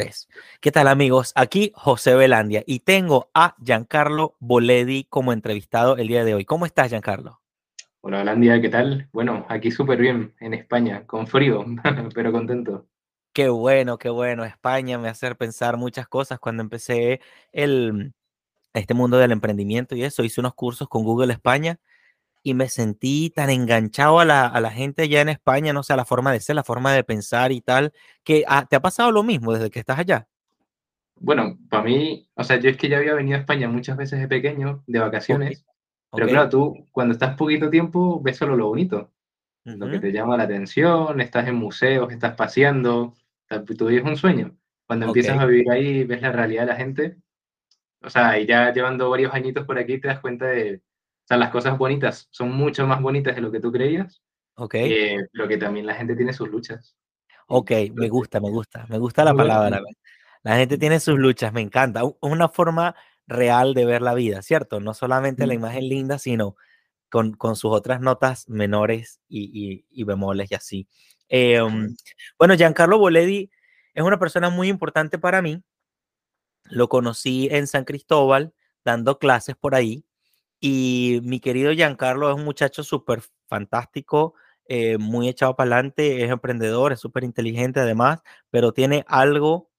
3. ¿Qué tal, amigos? Aquí José Belandia y tengo a Giancarlo Boledi como entrevistado el día de hoy. ¿Cómo estás, Giancarlo? Hola, Belandia, ¿qué tal? Bueno, aquí súper bien, en España, con frío, pero contento. Qué bueno, qué bueno. España me hace pensar muchas cosas. Cuando empecé este mundo del emprendimiento y eso, hice unos cursos con Google España y me sentí tan enganchado a la gente allá en España, no sé, a la forma de ser, la forma de pensar y tal, que ¿te ha pasado lo mismo desde que estás allá? Bueno, para mí, o sea, yo es que ya había venido a España muchas veces de pequeño, de vacaciones, pero claro, tú cuando estás poquito tiempo ves solo lo bonito, lo que te llama la atención, estás en museos, estás paseando, tú vives un sueño. Cuando empiezas a vivir ahí, ves la realidad de la gente, o sea, y ya llevando varios añitos por aquí te das cuenta de... O sea, las cosas bonitas son mucho más bonitas de lo que tú creías. Ok. Lo que también la gente tiene sus luchas. Ok, me gusta la palabra. Bueno. La gente tiene sus luchas, me encanta. Una forma real de ver la vida, ¿cierto? No solamente la imagen linda, sino con sus otras notas menores y bemoles y así. Bueno, Giancarlo Boledi es una persona muy importante para mí. Lo conocí en San Cristóbal, dando clases por ahí. Y mi querido Giancarlo es un muchacho súper fantástico, muy echado para adelante, es emprendedor, es súper inteligente además, pero tiene algo,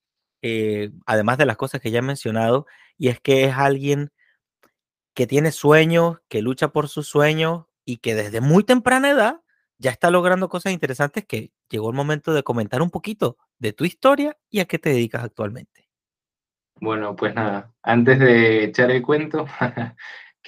además de las cosas que ya he mencionado, y es que es alguien que tiene sueños, que lucha por sus sueños y que desde muy temprana edad ya está logrando cosas interesantes que llegó el momento de comentar un poquito de tu historia y a qué te dedicas actualmente. Bueno, pues nada, antes de echar el cuento...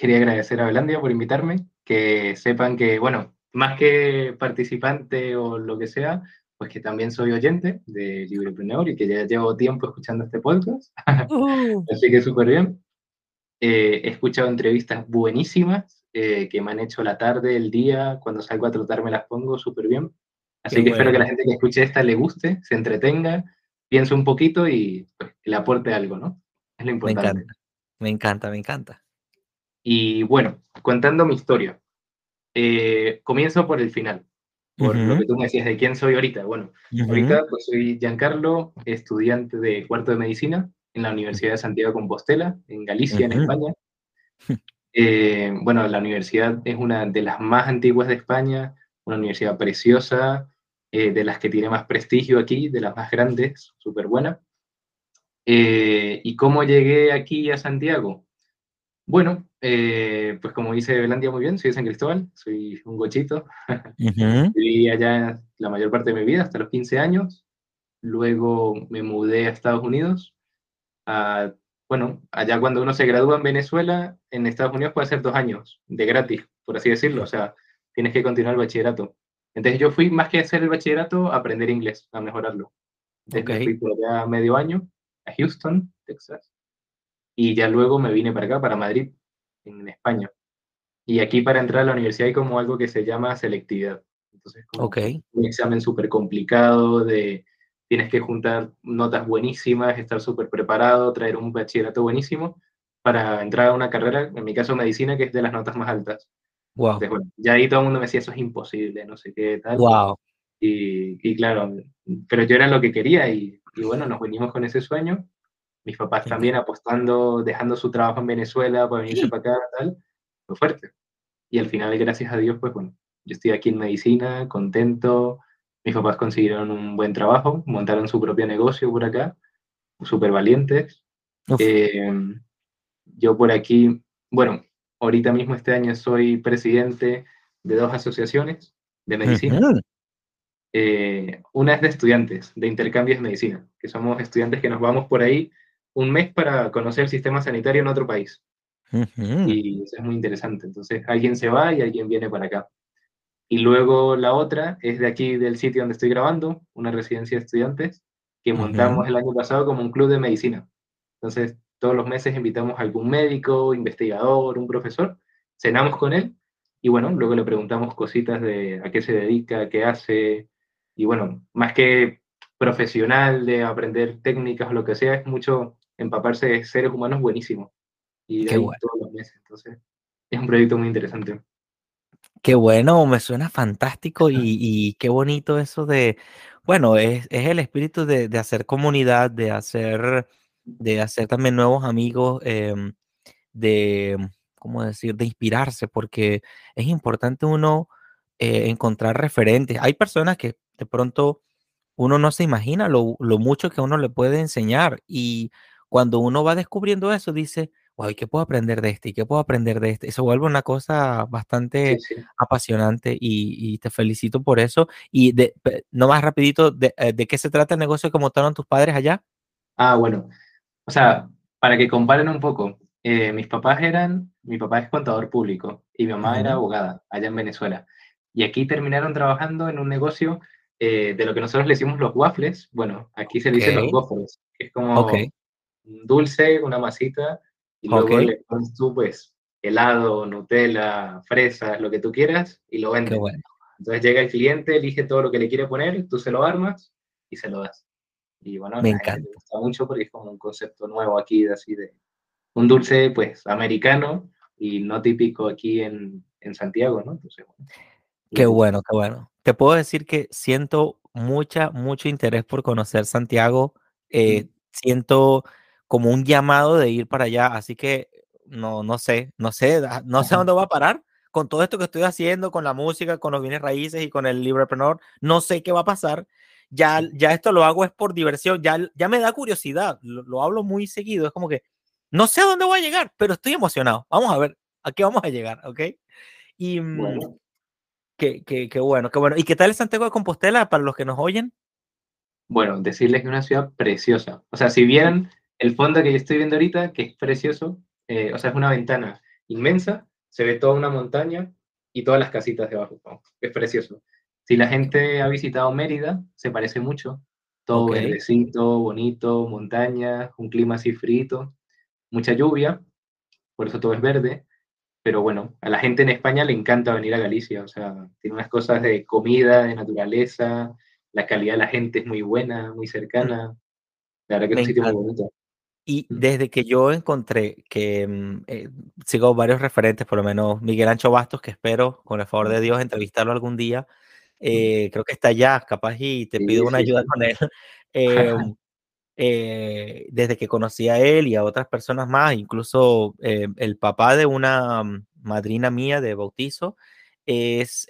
Quería agradecer a Belandia por invitarme, que sepan que, bueno, más que participante o lo que sea, pues que también soy oyente de Librepreneur y que ya llevo tiempo escuchando este podcast, así que súper bien. He escuchado entrevistas buenísimas que me han hecho la tarde, el día, cuando salgo a trotar me las pongo súper bien, así que espero que la gente que escuche esta le guste, se entretenga, piense un poquito y pues, le aporte algo, ¿no? Es lo importante. Me encanta. Y bueno, contando mi historia, comienzo por el final, por lo que tú me decías de quién soy ahorita. Bueno, ahorita pues soy Giancarlo, estudiante de cuarto de medicina en la Universidad de Santiago de Compostela, en Galicia, en España. Bueno, la universidad es una de las más antiguas de España, una universidad preciosa, de las que tiene más prestigio aquí, de las más grandes, súper buena. ¿Y cómo llegué aquí a Santiago? Bueno, pues como dice Belandia muy bien, soy de San Cristóbal, soy un gochito. Viví allá la mayor parte de mi vida, hasta los 15 años. Luego me mudé a Estados Unidos. Bueno, allá cuando uno se gradúa en Venezuela, en Estados Unidos puede hacer 2 años de gratis, por así decirlo. O sea, tienes que continuar el bachillerato. Entonces yo fui, más que hacer el bachillerato, a aprender inglés, a mejorarlo. Después fui por allá medio año, a Houston, Texas. Y ya luego me vine para acá, para Madrid, en España. Y aquí para entrar a la universidad hay como algo que se llama selectividad. Entonces, como un examen súper complicado, tienes que juntar notas buenísimas, estar súper preparado, traer un bachillerato buenísimo para entrar a una carrera, en mi caso medicina, que es de las notas más altas. Wow. Entonces, bueno, ya ahí todo el mundo me decía, eso es imposible, no sé qué tal. Wow. Y claro, pero yo era lo que quería y bueno, nos venimos con ese sueño. Mis papás también apostando, dejando su trabajo en Venezuela para venirse para acá, tal, fue fuerte. Y al final, gracias a Dios, pues bueno, yo estoy aquí en medicina, contento, mis papás consiguieron un buen trabajo, montaron su propio negocio por acá, súper valientes. Yo por aquí, bueno, ahorita mismo este año soy presidente de 2 asociaciones de medicina. Una es de estudiantes, de intercambios de medicina, que somos estudiantes que nos vamos por ahí un mes para conocer el sistema sanitario en otro país. Y eso es muy interesante. Entonces, alguien se va y alguien viene para acá. Y luego la otra es de aquí, del sitio donde estoy grabando, una residencia de estudiantes, que montamos el año pasado como un club de medicina. Entonces, todos los meses invitamos a algún médico, investigador, un profesor, cenamos con él, y bueno, luego le preguntamos cositas de a qué se dedica, qué hace, y bueno, más que profesional, de aprender técnicas o lo que sea, es mucho empaparse de seres humanos buenísimo. Y de ahí todos los meses. Entonces, es un proyecto muy interesante. Qué bueno, me suena fantástico y qué bonito eso de, bueno, es el espíritu de hacer comunidad, de hacer también nuevos amigos, ¿cómo decir?, de inspirarse, porque es importante uno encontrar referentes. Hay personas que de pronto uno no se imagina lo mucho que uno le puede enseñar, y cuando uno va descubriendo eso, dice, wow, ¿qué puedo aprender de este? ¿Y qué puedo aprender de este? Y se vuelve una cosa bastante apasionante y te felicito por eso. Y no más rapidito, ¿de qué se trata el negocio que montaron tus padres allá? Ah, bueno, o sea, para que comparen un poco, mi papá es contador público y mi mamá era abogada allá en Venezuela. Y aquí terminaron trabajando en un negocio de lo que nosotros le decimos los waffles. Bueno, aquí se le dicen los waffles, que es como un dulce, una masita. Y luego le pones tú, pues, helado, Nutella, fresas, lo que tú quieras, y lo vendes. Bueno. Entonces llega el cliente, elige todo lo que le quiere poner, tú se lo armas y se lo das. Y bueno, me encanta. Me gusta mucho porque es como un concepto nuevo aquí, así de un dulce, pues, americano y no típico aquí en Santiago, ¿no? Entonces, bueno. Qué bueno, qué bueno. Te puedo decir que siento mucho interés por conocer Santiago. Siento como un llamado de ir para allá, así que no sé dónde va a parar con todo esto que estoy haciendo, con la música, con los bienes raíces y con el Librepreneur, no sé qué va a pasar, ya esto lo hago es por diversión, ya me da curiosidad, lo hablo muy seguido, es como que no sé a dónde voy a llegar, pero estoy emocionado, vamos a ver a qué vamos a llegar, ¿ok? Y bueno. Qué bueno, ¿y qué tal es Santiago de Compostela para los que nos oyen? Bueno, decirles que es una ciudad preciosa, o sea, si bien el fondo que yo estoy viendo ahorita, que es precioso, o sea, es una ventana inmensa, se ve toda una montaña y todas las casitas debajo, es precioso. Si la gente ha visitado Mérida, se parece mucho, todo verdecito, bonito, montaña, un clima así frito, mucha lluvia, por eso todo es verde, pero bueno, a la gente en España le encanta venir a Galicia, o sea, tiene unas cosas de comida, de naturaleza, la calidad de la gente es muy buena, muy cercana, la verdad que es un sitio muy bonito. Y desde que yo encontré que sigo varios referentes, por lo menos Miguel Anxo Bastos, que espero, con el favor de Dios, entrevistarlo algún día. Creo que está allá, capaz, y te pido una ayuda con él. Desde que conocí a él y a otras personas más, incluso el papá de una madrina mía de bautizo es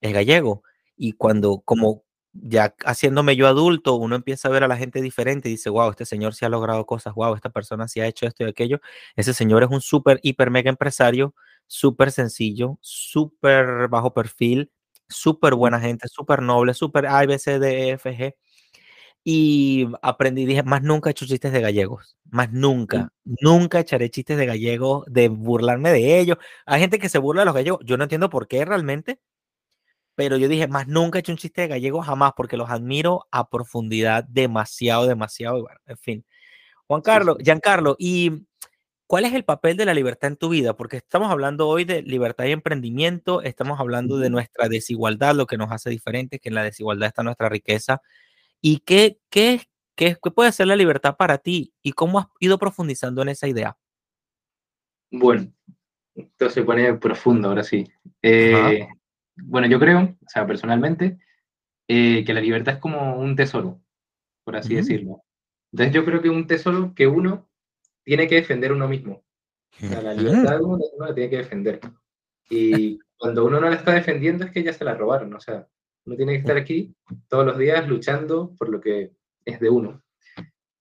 gallego. Y cuando, como ya haciéndome yo adulto, uno empieza a ver a la gente diferente y dice, wow, este señor sí ha logrado cosas, wow, esta persona sí ha hecho esto y aquello. Ese señor es un súper, hiper, mega empresario, súper sencillo, súper bajo perfil, súper buena gente, súper noble, súper A, B, C, D, E, F, G. Y aprendí, dije, más nunca he hecho chistes de gallegos, más nunca, nunca echaré chistes de gallegos, de burlarme de ellos. Hay gente que se burla de los gallegos, yo no entiendo por qué realmente, pero yo dije, más nunca he hecho un chiste de gallego, jamás, porque los admiro a profundidad, demasiado, y bueno, en fin. Giancarlo, ¿y cuál es el papel de la libertad en tu vida? Porque estamos hablando hoy de libertad y emprendimiento, estamos hablando de nuestra desigualdad, lo que nos hace diferentes, que en la desigualdad está nuestra riqueza. ¿Y qué puede ser la libertad para ti? ¿Y cómo has ido profundizando en esa idea? Bueno, esto se pone profundo ahora sí. Bueno, yo creo, o sea, personalmente, que la libertad es como un tesoro, por así decirlo. Entonces yo creo que un tesoro que uno tiene que defender uno mismo. O sea, la libertad uno la tiene que defender. Y cuando uno no la está defendiendo es que ya se la robaron. O sea, uno tiene que estar aquí todos los días luchando por lo que es de uno.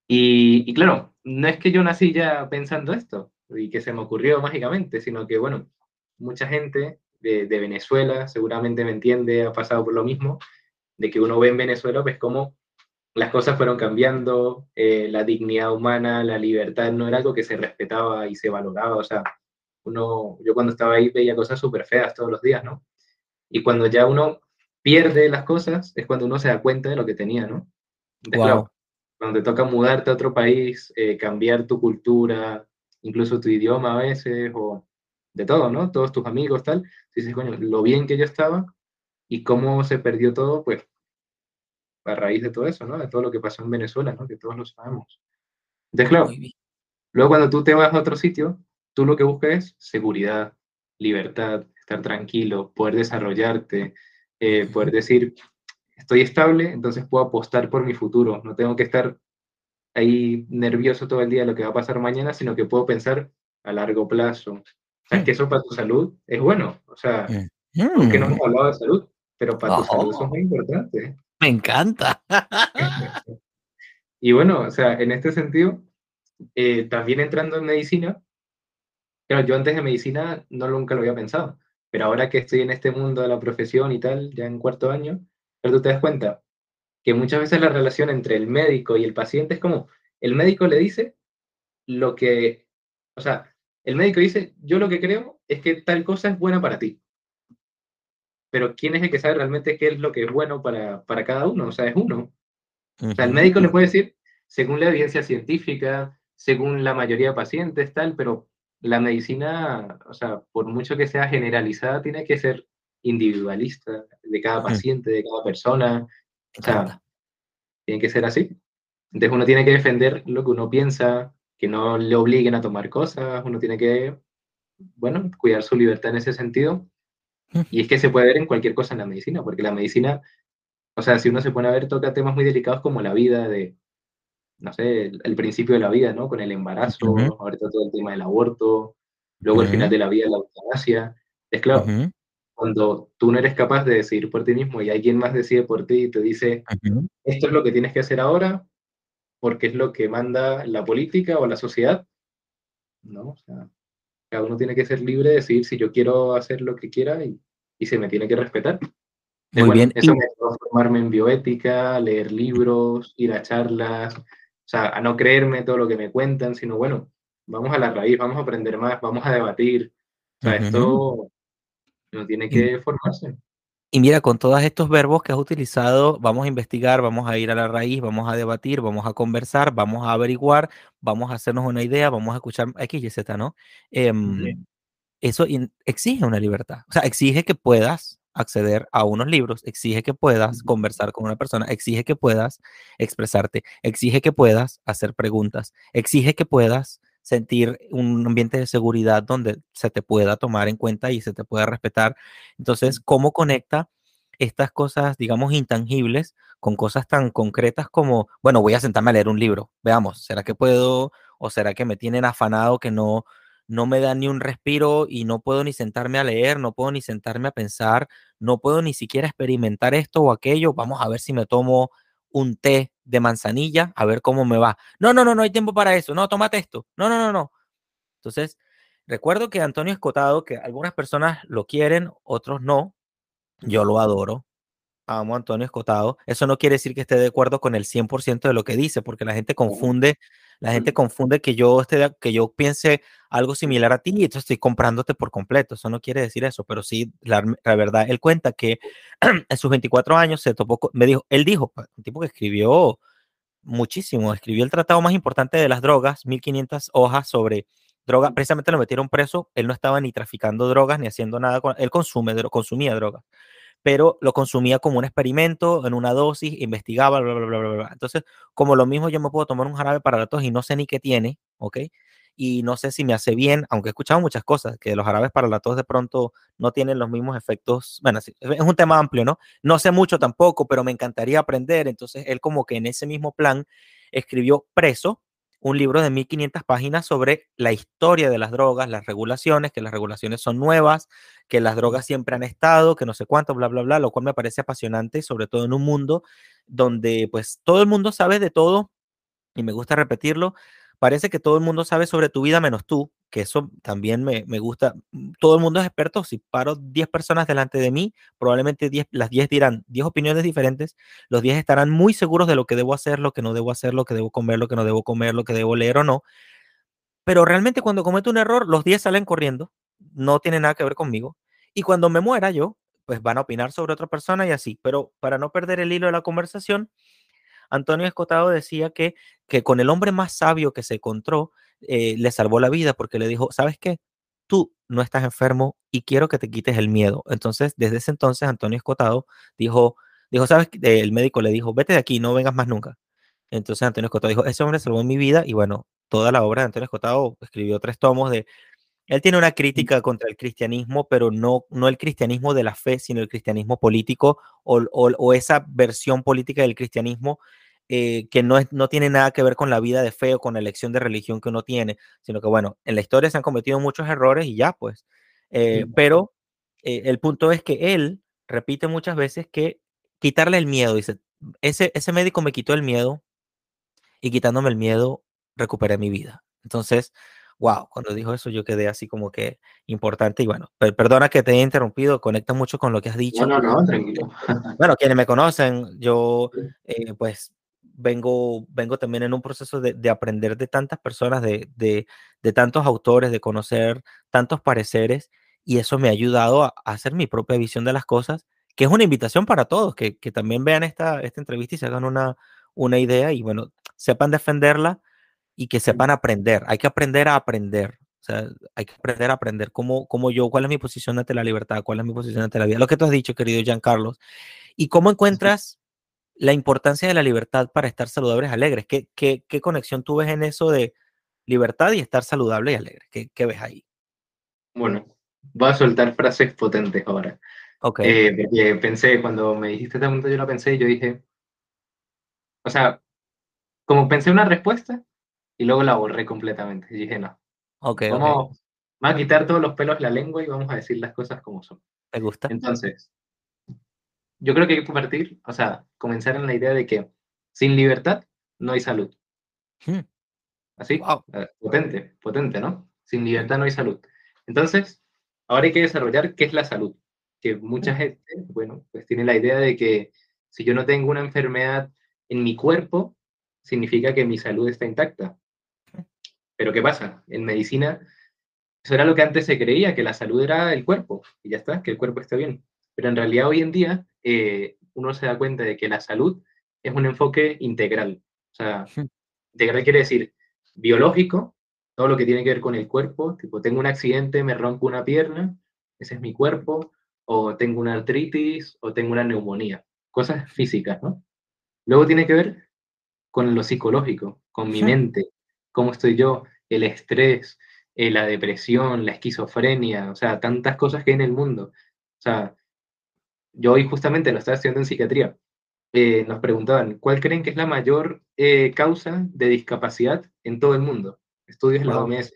Y claro, no es que yo nací ya pensando esto y que se me ocurrió mágicamente, sino que, bueno, mucha gente de Venezuela, seguramente me entiende, ha pasado por lo mismo, de que uno ve en Venezuela, pues cómo las cosas fueron cambiando, la dignidad humana, la libertad, no era algo que se respetaba y se valoraba, o sea, yo cuando estaba ahí veía cosas súper feas todos los días, ¿no? Y cuando ya uno pierde las cosas, es cuando uno se da cuenta de lo que tenía, ¿no? Entonces, claro, cuando te toca mudarte a otro país, cambiar tu cultura, incluso tu idioma a veces, o de todo, ¿no? Todos tus amigos, tal. Dices, coño, lo bien que yo estaba y cómo se perdió todo, pues, a raíz de todo eso, ¿no? De todo lo que pasó en Venezuela, ¿no? Que todos lo sabemos. Entonces, claro, luego cuando tú te vas a otro sitio, tú lo que buscas es seguridad, libertad, estar tranquilo, poder desarrollarte, poder decir, estoy estable, entonces puedo apostar por mi futuro, no tengo que estar ahí nervioso todo el día de lo que va a pasar mañana, sino que puedo pensar a largo plazo. O sea, que eso para tu salud es bueno, o sea, aunque no hemos hablado de salud, pero para tu salud son muy importantes. Me encanta. Y bueno, o sea, en este sentido, también entrando en medicina, claro, yo antes de medicina nunca lo había pensado, pero ahora que estoy en este mundo de la profesión y tal, ya en cuarto año, pero tú te das cuenta que muchas veces la relación entre el médico y el paciente es como, el médico le dice lo que, o sea, el médico dice, yo lo que creo es que tal cosa es buena para ti. Pero ¿quién es el que sabe realmente qué es lo que es bueno para cada uno? O sea, es uno. O sea, el médico le puede decir, según la evidencia científica, según la mayoría de pacientes, tal, pero la medicina, o sea, por mucho que sea generalizada, tiene que ser individualista, de cada paciente, de cada persona. O sea, tiene que ser así. Entonces uno tiene que defender lo que uno piensa, que no le obliguen a tomar cosas, uno tiene que, bueno, cuidar su libertad en ese sentido. Y es que se puede ver en cualquier cosa en la medicina, porque la medicina, o sea, si uno se pone a ver, toca temas muy delicados como la vida de, no sé, el principio de la vida, ¿no? Con el embarazo, ahorita todo el tema del aborto, luego el final de la vida, la eutanasia. Es claro, cuando tú no eres capaz de decidir por ti mismo y alguien más decide por ti y te dice, esto es lo que tienes que hacer ahora, porque es lo que manda la política o la sociedad, ¿no? O sea, cada uno tiene que ser libre de decidir si yo quiero hacer lo que quiera y se me tiene que respetar. Muy bueno, bien. Eso me ayudó a formarme en bioética, leer libros, ir a charlas, o sea, a no creerme todo lo que me cuentan, sino bueno, vamos a la raíz, vamos a aprender más, vamos a debatir. O sea, esto no tiene que formarse. Y mira, con todos estos verbos que has utilizado, vamos a investigar, vamos a ir a la raíz, vamos a debatir, vamos a conversar, vamos a averiguar, vamos a hacernos una idea, vamos a escuchar X, Y, Z, ¿no? Eso exige una libertad. O sea, exige que puedas acceder a unos libros, exige que puedas conversar con una persona, exige que puedas expresarte, exige que puedas hacer preguntas, exige que puedas sentir un ambiente de seguridad donde se te pueda tomar en cuenta y se te pueda respetar. Entonces, ¿cómo conecta estas cosas, digamos, intangibles con cosas tan concretas como, bueno, voy a sentarme a leer un libro, veamos, ¿será que puedo o será que me tienen afanado que no me dan ni un respiro y no puedo ni sentarme a leer, no puedo ni sentarme a pensar, no puedo ni siquiera experimentar esto o aquello? Vamos a ver si me tomo un té de manzanilla, a ver cómo me va. No hay tiempo para eso. No, tómate esto. No. Entonces, recuerdo que Antonio Escohotado, que algunas personas lo quieren, otros no. Yo lo adoro. Amo a Antonio Escohotado. Eso no quiere decir que esté de acuerdo con el 100% de lo que dice, porque la gente confunde que yo piense algo similar a ti y entonces estoy comprándote por completo. Eso no quiere decir eso, pero sí, la verdad, él cuenta que en sus 24 años se topó, él dijo, un tipo que escribió muchísimo, escribió el tratado más importante de las drogas, 1500 hojas sobre drogas, precisamente lo metieron preso, él no estaba ni traficando drogas ni haciendo nada, él consumía drogas, pero lo consumía como un experimento, en una dosis, investigaba, bla, bla, bla, bla, bla. Entonces, como lo mismo, yo me puedo tomar un jarabe para la tos y no sé ni qué tiene, ¿ok? Y no sé si me hace bien, aunque he escuchado muchas cosas, que los jarabes para la tos de pronto no tienen los mismos efectos. Bueno, sí, es un tema amplio, ¿no? No sé mucho tampoco, pero me encantaría aprender. Entonces, él como que en ese mismo plan escribió Preso, un libro de 1500 páginas sobre la historia de las drogas, las regulaciones, que las regulaciones son nuevas, que las drogas siempre han estado, que no sé cuánto, bla, bla, bla, lo cual me parece apasionante, sobre todo en un mundo donde pues todo el mundo sabe de todo, y me gusta repetirlo, parece que todo el mundo sabe sobre tu vida menos tú, que eso también me gusta, todo el mundo es experto, si paro 10 personas delante de mí, probablemente las 10 dirán 10 opiniones diferentes, los 10 estarán muy seguros de lo que debo hacer, lo que no debo hacer, lo que debo comer, lo que no debo comer, lo que debo leer o no, pero realmente cuando cometo un error, los 10 salen corriendo, no tiene nada que ver conmigo, y cuando me muera yo, pues van a opinar sobre otra persona y así, pero para no perder el hilo de la conversación, Antonio Escohotado decía que con el hombre más sabio que se encontró, le salvó la vida porque le dijo, ¿sabes qué? Tú no estás enfermo y quiero que te quites el miedo. Entonces, desde ese entonces, Antonio Escohotado dijo, ¿sabes qué? El médico le dijo, vete de aquí, no vengas más nunca. Entonces, Antonio Escohotado dijo, ese hombre salvó mi vida y bueno, toda la obra de Antonio Escohotado escribió 3 tomos de Él tiene una crítica contra el cristianismo, pero no el cristianismo de la fe, sino el cristianismo político o esa versión política del cristianismo que no tiene nada que ver con la vida de fe o con la elección de religión que uno tiene, sino que, bueno, en la historia se han cometido muchos errores y ya, pues. El punto es que él repite muchas veces que quitarle el miedo. Dice, ese médico me quitó el miedo y quitándome el miedo recuperé mi vida. Entonces, wow, cuando dijo eso yo quedé así como que importante y bueno, perdona que te he interrumpido, conecta mucho con lo que has dicho. No, no, no, tranquilo. Bueno, quienes me conocen, yo pues vengo también en un proceso de aprender de tantas personas, de tantos autores, de conocer tantos pareceres y eso me ha ayudado a hacer mi propia visión de las cosas, que es una invitación para todos, que también vean esta entrevista y se hagan una idea y bueno, sepan defenderla y que sepan aprender. Hay que aprender a aprender. O sea, hay que aprender a aprender cómo yo, cuál es mi posición ante la libertad, cuál es mi posición ante la vida. Lo que tú has dicho, querido Giancarlo. ¿Y cómo encuentras la importancia de la libertad para estar saludables y alegres? ¿Qué conexión tú ves en eso de libertad y estar saludable y alegre? ¿Qué ves ahí? Bueno, voy a soltar frases potentes ahora. Okay. Porque pensé, cuando me dijiste esta pregunta, yo la pensé y yo dije, o sea, como pensé una respuesta, y luego la borré completamente. Y dije, no. Okay, vamos a quitar todos los pelos de la lengua y vamos a decir las cosas como son. ¿Te gusta? Entonces, yo creo que hay que partir, o sea, comenzar en la idea de que sin libertad no hay salud. ¿Así? Wow. Potente, potente, ¿no? Sin libertad no hay salud. Entonces, ahora hay que desarrollar qué es la salud. Que mucha gente, bueno, pues tiene la idea de que si yo no tengo una enfermedad en mi cuerpo, significa que mi salud está intacta. Pero ¿qué pasa? En medicina, eso era lo que antes se creía, que la salud era el cuerpo, y ya está, que el cuerpo está bien. Pero en realidad hoy en día uno se da cuenta de que la salud es un enfoque integral. O sea, integral quiere decir biológico, todo lo que tiene que ver con el cuerpo, tipo tengo un accidente, me rompo una pierna, ese es mi cuerpo, o tengo una artritis, o tengo una neumonía. Cosas físicas, ¿no? Luego tiene que ver con lo psicológico, con mi mente, cómo estoy yo, el estrés, la depresión, la esquizofrenia, o sea, tantas cosas que hay en el mundo. O sea, yo hoy justamente lo estaba estudiando en psiquiatría, nos preguntaban, ¿cuál creen que es la mayor causa de discapacidad en todo el mundo? Estudios de la OMS.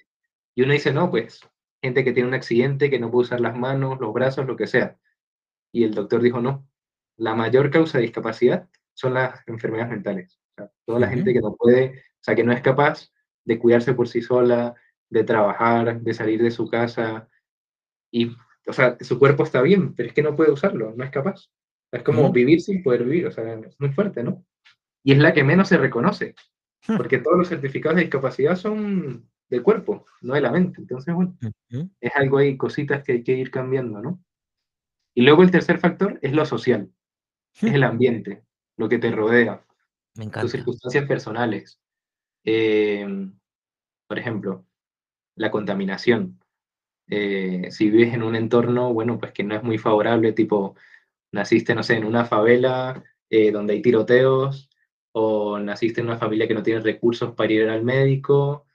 Y uno dice, no, pues, gente que tiene un accidente, que no puede usar las manos, los brazos, lo que sea. Y el doctor dijo, no, la mayor causa de discapacidad son las enfermedades mentales. O sea, toda la gente que no puede, o sea, que no es capaz de cuidarse por sí sola, de trabajar, de salir de su casa, y, o sea, su cuerpo está bien, pero es que no puede usarlo, no es capaz. O sea, es como vivir sin poder vivir, o sea, es muy fuerte, ¿no? Y es la que menos se reconoce, porque todos los certificados de discapacidad son del cuerpo, no de la mente. Entonces, bueno, es algo ahí, cositas que hay que ir cambiando, ¿no? Y luego el tercer factor es lo social, es el ambiente, lo que te rodea. Me encanta. Tus circunstancias personales, por ejemplo, la contaminación, si vives en un entorno, bueno, pues que no es muy favorable, tipo, naciste, no sé, en una favela donde hay tiroteos, o naciste en una familia que no tiene recursos para ir al médico,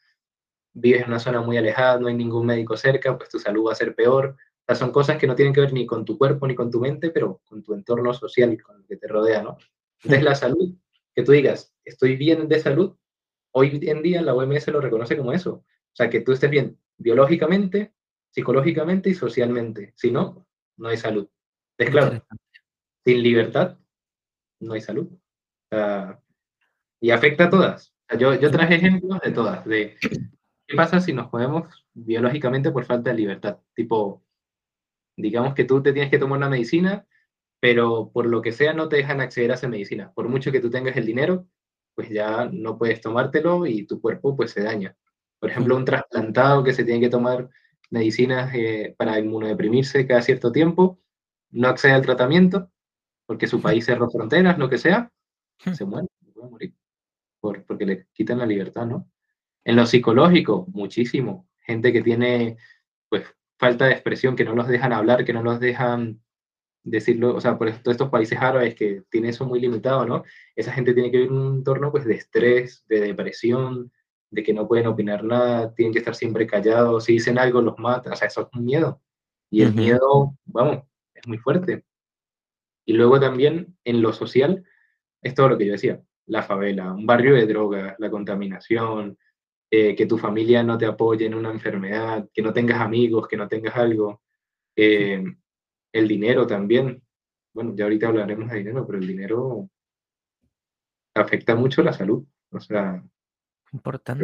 vives en una zona muy alejada, no hay ningún médico cerca, pues tu salud va a ser peor. O sea, son cosas que no tienen que ver ni con tu cuerpo ni con tu mente, pero con tu entorno social y con lo que te rodea, ¿no? Entonces la salud, que tú digas, estoy bien de salud, hoy en día la OMS lo reconoce como eso. O sea, que tú estés bien biológicamente, psicológicamente y socialmente. Si no, no hay salud. Es claro, sin libertad no hay salud. Y afecta a todas. O sea, yo traje ejemplos de todas. De qué pasa si nos jodemos biológicamente por falta de libertad. Tipo, digamos que tú te tienes que tomar una medicina, pero por lo que sea no te dejan acceder a esa medicina. Por mucho que tú tengas el dinero, pues ya no puedes tomártelo y tu cuerpo pues se daña. Por ejemplo, un trasplantado que se tiene que tomar medicinas para inmunodeprimirse cada cierto tiempo, no accede al tratamiento porque su país cerró fronteras, lo que sea, se muere, puede morir, porque le quitan la libertad, ¿no? En lo psicológico, muchísimo. Gente que tiene pues falta de expresión, que no los dejan hablar, que no los dejan decirlo, o sea, por todos estos países árabes que tienen eso muy limitado, ¿no? Esa gente tiene que vivir en un entorno, pues, de estrés, de depresión, de que no pueden opinar nada, tienen que estar siempre callados, si dicen algo los matan, o sea, eso es un miedo. Y el miedo, vamos, es muy fuerte. Y luego también, en lo social, es todo lo que yo decía, la favela, un barrio de drogas, la contaminación, que tu familia no te apoye en una enfermedad, que no tengas amigos, que no tengas algo, el dinero también. Bueno, ya ahorita hablaremos de dinero, pero el dinero afecta mucho la salud, o sea... Importante.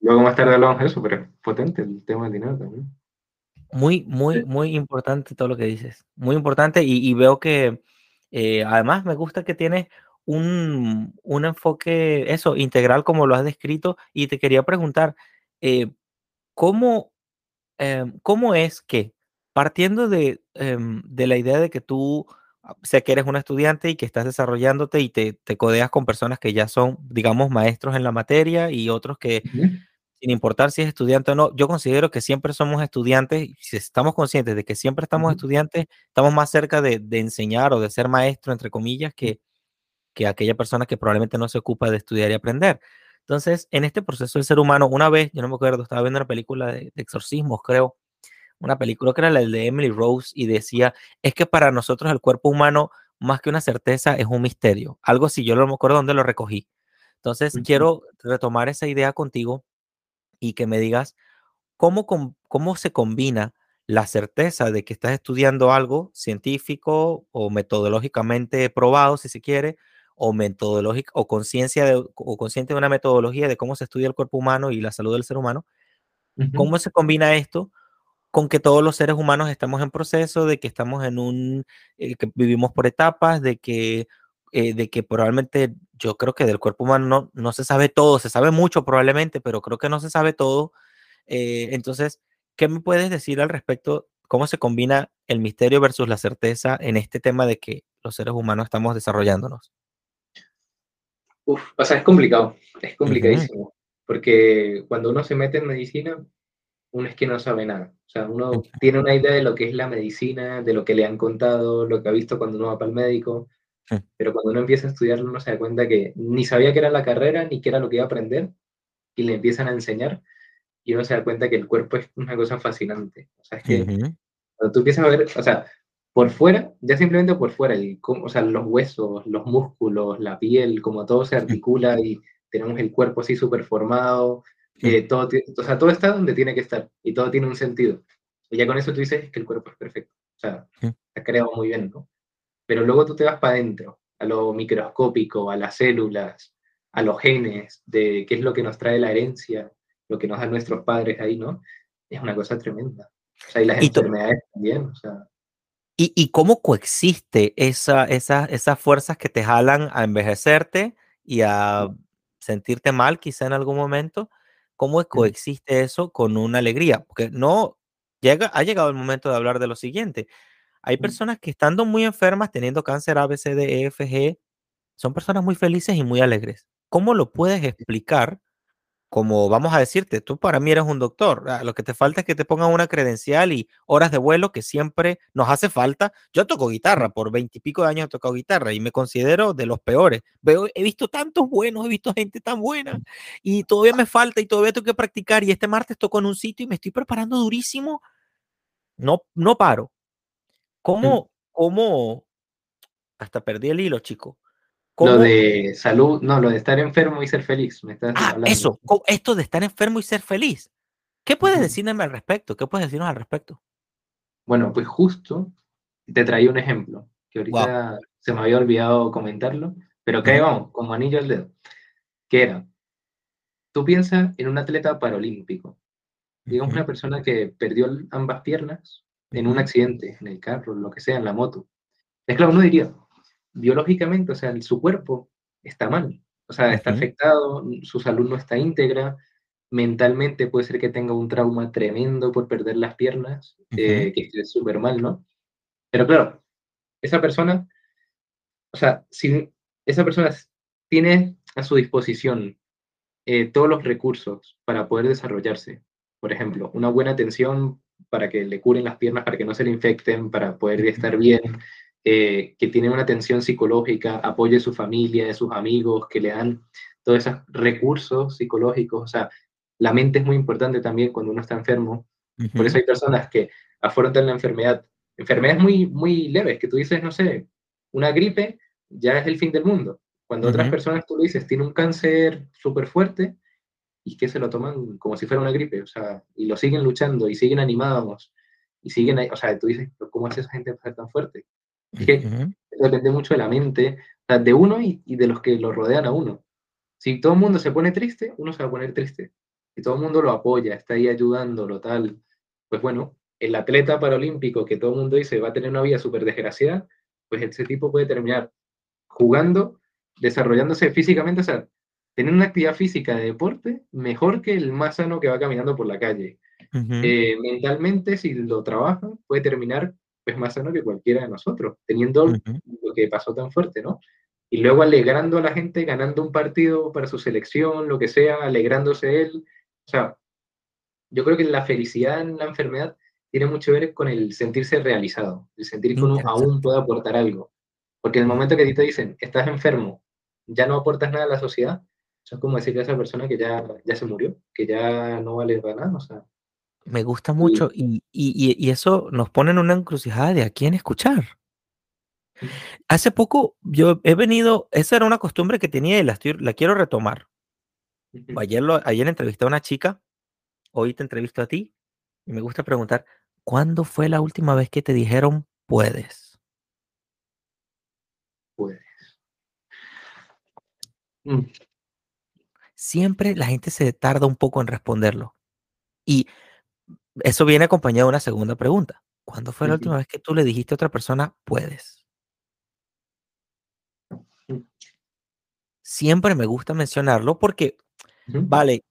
Luego más tarde hablamos de eso, pero es potente el tema del dinero también. Muy importante todo lo que dices. Muy importante, y veo que además me gusta que tienes un enfoque, eso, integral como lo has descrito, y te quería preguntar, ¿cómo es que, partiendo de la idea de que tú, sé que eres un estudiante y que estás desarrollándote y te codeas con personas que ya son, digamos, maestros en la materia y otros que, sin importar si es estudiante o no, yo considero que siempre somos estudiantes, si estamos conscientes de que siempre estamos estudiantes, estamos más cerca de enseñar o de ser maestro, entre comillas, que aquella persona que probablemente no se ocupa de estudiar y aprender. Entonces, en este proceso del ser humano, una vez, yo no me acuerdo, estaba viendo una película de exorcismos, creo, una película que era la de Emily Rose, y decía, es que para nosotros el cuerpo humano, más que una certeza, es un misterio. Algo así, yo no me acuerdo dónde lo recogí. Entonces, quiero retomar esa idea contigo y que me digas cómo se combina la certeza de que estás estudiando algo científico o metodológicamente probado, si se quiere, o metodológico o consciente de una metodología de cómo se estudia el cuerpo humano y la salud del ser humano. ¿Cómo se combina esto con que todos los seres humanos estamos en proceso, de que estamos en que vivimos por etapas, de que probablemente, yo creo que del cuerpo humano no se sabe todo, se sabe mucho probablemente, pero creo que no se sabe todo? Entonces, ¿qué me puedes decir al respecto? ¿Cómo se combina el misterio versus la certeza en este tema de que los seres humanos estamos desarrollándonos? Uf, o sea, es complicado, es complicadísimo, porque cuando uno se mete en medicina, uno es que no sabe nada. O sea, uno tiene una idea de lo que es la medicina, de lo que le han contado, lo que ha visto cuando uno va para el médico, pero cuando uno empieza a estudiarlo, uno se da cuenta que ni sabía qué era la carrera, ni qué era lo que iba a aprender, y le empiezan a enseñar, y uno se da cuenta que el cuerpo es una cosa fascinante. O sea, es que cuando tú empiezas a ver, o sea, por fuera, ya simplemente por fuera, o sea, los huesos, los músculos, la piel, como todo se articula, y tenemos el cuerpo así súper formado, todo, o sea, todo está donde tiene que estar y todo tiene un sentido, y ya con eso tú dices que el cuerpo es perfecto, o sea, está creado muy bien, ¿no? Pero luego tú te vas para adentro, a lo microscópico, a las células, a los genes, de qué es lo que nos trae la herencia, lo que nos dan nuestros padres ahí, ¿no? Es una cosa tremenda, o sea, y las enfermedades también, o sea. ¿Y cómo coexiste esas fuerzas que te jalan a envejecerte y a sentirte mal quizá en algún momento? ¿Cómo coexiste eso con una alegría? Porque ha llegado el momento de hablar de lo siguiente. Hay personas que, estando muy enfermas, teniendo cáncer A, B, C, D, E, F, G, son personas muy felices y muy alegres. ¿Cómo lo puedes explicar? Como vamos a decirte, tú para mí eres un doctor. Lo que te falta es que te pongan una credencial y horas de vuelo, que siempre nos hace falta. Yo toco guitarra, por 20 y pico de años he tocado guitarra y me considero de los peores. He visto tantos buenos, he visto gente tan buena y todavía me falta y todavía tengo que practicar. Y este martes toco en un sitio y me estoy preparando durísimo. No paro. ¿Cómo? Hasta perdí el hilo, chico. ¿Cómo? Lo de salud, no, lo de estar enfermo y ser feliz. Me estás hablando. Eso, esto de estar enfermo y ser feliz. ¿Qué puedes decirme al respecto? ¿Qué puedes decirnos al respecto? Bueno, pues justo te traí un ejemplo, que ahorita se me había olvidado comentarlo, pero que ahí vamos, como anillo al dedo. ¿Qué era? Tú piensas en un atleta paralímpico. Digamos una persona que perdió ambas piernas en un accidente, en el carro, lo que sea, en la moto. Es claro, uno diría... biológicamente, o sea, su cuerpo está mal, o sea, está afectado, su salud no está íntegra, mentalmente puede ser que tenga un trauma tremendo por perder las piernas, que es súper mal, ¿no? Pero claro, esa persona, o sea, si esa persona tiene a su disposición todos los recursos para poder desarrollarse, por ejemplo, una buena atención para que le curen las piernas, para que no se le infecten, para poder estar bien, que tiene una atención psicológica, apoyo de su familia, de sus amigos, que le dan todos esos recursos psicológicos. O sea, la mente es muy importante también cuando uno está enfermo. Uh-huh. Por eso hay personas que afrontan la enfermedad, enfermedades muy, muy leves, que tú dices, no sé, una gripe ya es el fin del mundo. Cuando uh-huh. otras personas, tú le dices, tiene un cáncer súper fuerte, y que se lo toman como si fuera una gripe, o sea, y lo siguen luchando, y siguen animados, y siguen ahí, o sea, tú dices, ¿cómo hace esa gente pasar tan fuerte? Es que uh-huh. depende mucho de la mente, o sea, de uno y de los que lo rodean a uno. Si todo el mundo se pone triste, uno se va a poner triste. Si todo el mundo lo apoya, está ahí ayudándolo, tal, pues bueno, el atleta paralímpico que todo el mundo dice va a tener una vida súper desgraciada, pues ese tipo puede terminar jugando, desarrollándose físicamente, o sea, tener una actividad física de deporte mejor que el más sano que va caminando por la calle. Uh-huh. Mentalmente, si lo trabaja, puede terminar pues, más sano que cualquiera de nosotros, teniendo uh-huh. lo que pasó tan fuerte, ¿no? Y luego alegrando a la gente, ganando un partido para su selección, lo que sea, alegrándose él. O sea, yo creo que la felicidad en la enfermedad tiene mucho que ver con el sentirse realizado, el sentir que uno aún puede aportar algo. Porque en el momento que a ti te dicen, estás enfermo, ya no aportas nada a la sociedad, eso es como decirle a esa persona que ya se murió, que ya no vale para nada, o sea. Me gusta mucho, y eso nos pone en una encrucijada de a quién escuchar. Hace poco yo he venido, esa era una costumbre que tenía y la quiero retomar. Ayer entrevisté a una chica, hoy te entrevisto a ti, y me gusta preguntar, ¿cuándo fue la última vez que te dijeron puedes? Puedes. Siempre la gente se tarda un poco en responderlo. Y eso viene acompañado de una segunda pregunta. ¿Cuándo fue la última vez que tú le dijiste a otra persona, puedes? Siempre me gusta mencionarlo porque, vale,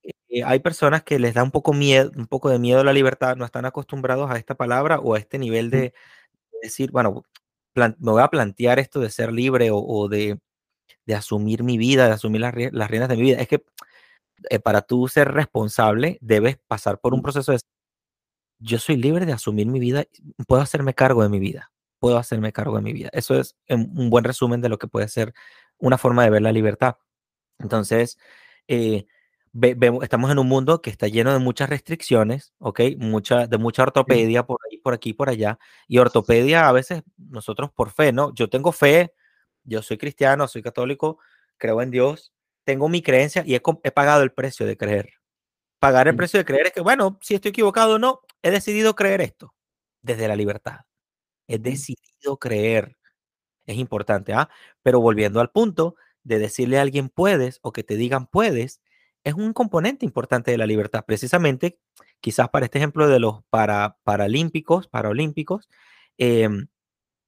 hay personas que les da un poco de miedo a la libertad, no están acostumbrados a esta palabra o a este nivel de decir, bueno, me voy a plantear esto de ser libre o de asumir mi vida, de asumir las riendas de mi vida. Es que para tú ser responsable debes pasar por un proceso de yo soy libre de asumir mi vida, puedo hacerme cargo de mi vida, puedo hacerme cargo de mi vida. Eso es un buen resumen de lo que puede ser una forma de ver la libertad. Entonces, estamos en un mundo que está lleno de muchas restricciones, ¿ok? De mucha ortopedia por ahí, por aquí, por allá. Y ortopedia a veces nosotros por fe, ¿no? Yo tengo fe. Yo soy cristiano, soy católico, creo en Dios, tengo mi creencia y he pagado el precio de creer. Pagar el precio de creer es que, bueno, si estoy equivocado o no, he decidido creer esto desde la libertad. He decidido creer. Es importante, ¿ah? Pero volviendo al punto de decirle a alguien puedes o que te digan puedes, es un componente importante de la libertad. Precisamente, quizás para este ejemplo de los paralímpicos,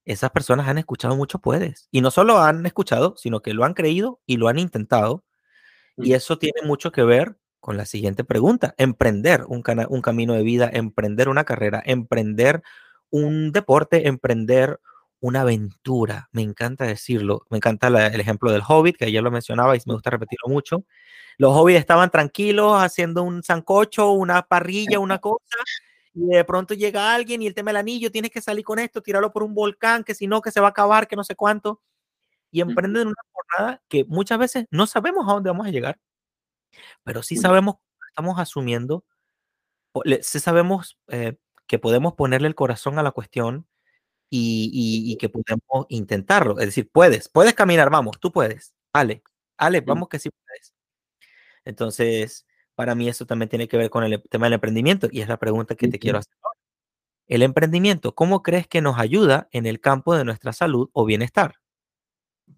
esas personas han escuchado mucho puedes. Y no solo han escuchado, sino que lo han creído y lo han intentado. Y eso tiene mucho que ver con la siguiente pregunta. Emprender un camino de vida, emprender una carrera, emprender un deporte, emprender una aventura. Me encanta decirlo. Me encanta el ejemplo del Hobbit, que ayer lo mencionaba y me gusta repetirlo mucho. Los hobbits estaban tranquilos haciendo un sancocho, una parrilla, una cosa. Y de pronto llega alguien y el tema del anillo, tienes que salir con esto, tirarlo por un volcán, que si no, que se va a acabar, que no sé cuánto. Y emprenden una jornada que muchas veces no sabemos a dónde vamos a llegar, pero sí sabemos, estamos asumiendo, sí sabemos que podemos ponerle el corazón a la cuestión y que podemos intentarlo. Es decir, puedes caminar, vamos, tú puedes. Ale, vamos que sí puedes. Entonces, para mí eso también tiene que ver con el tema del emprendimiento y es la pregunta que te quiero hacer ahora. El emprendimiento, ¿cómo crees que nos ayuda en el campo de nuestra salud o bienestar?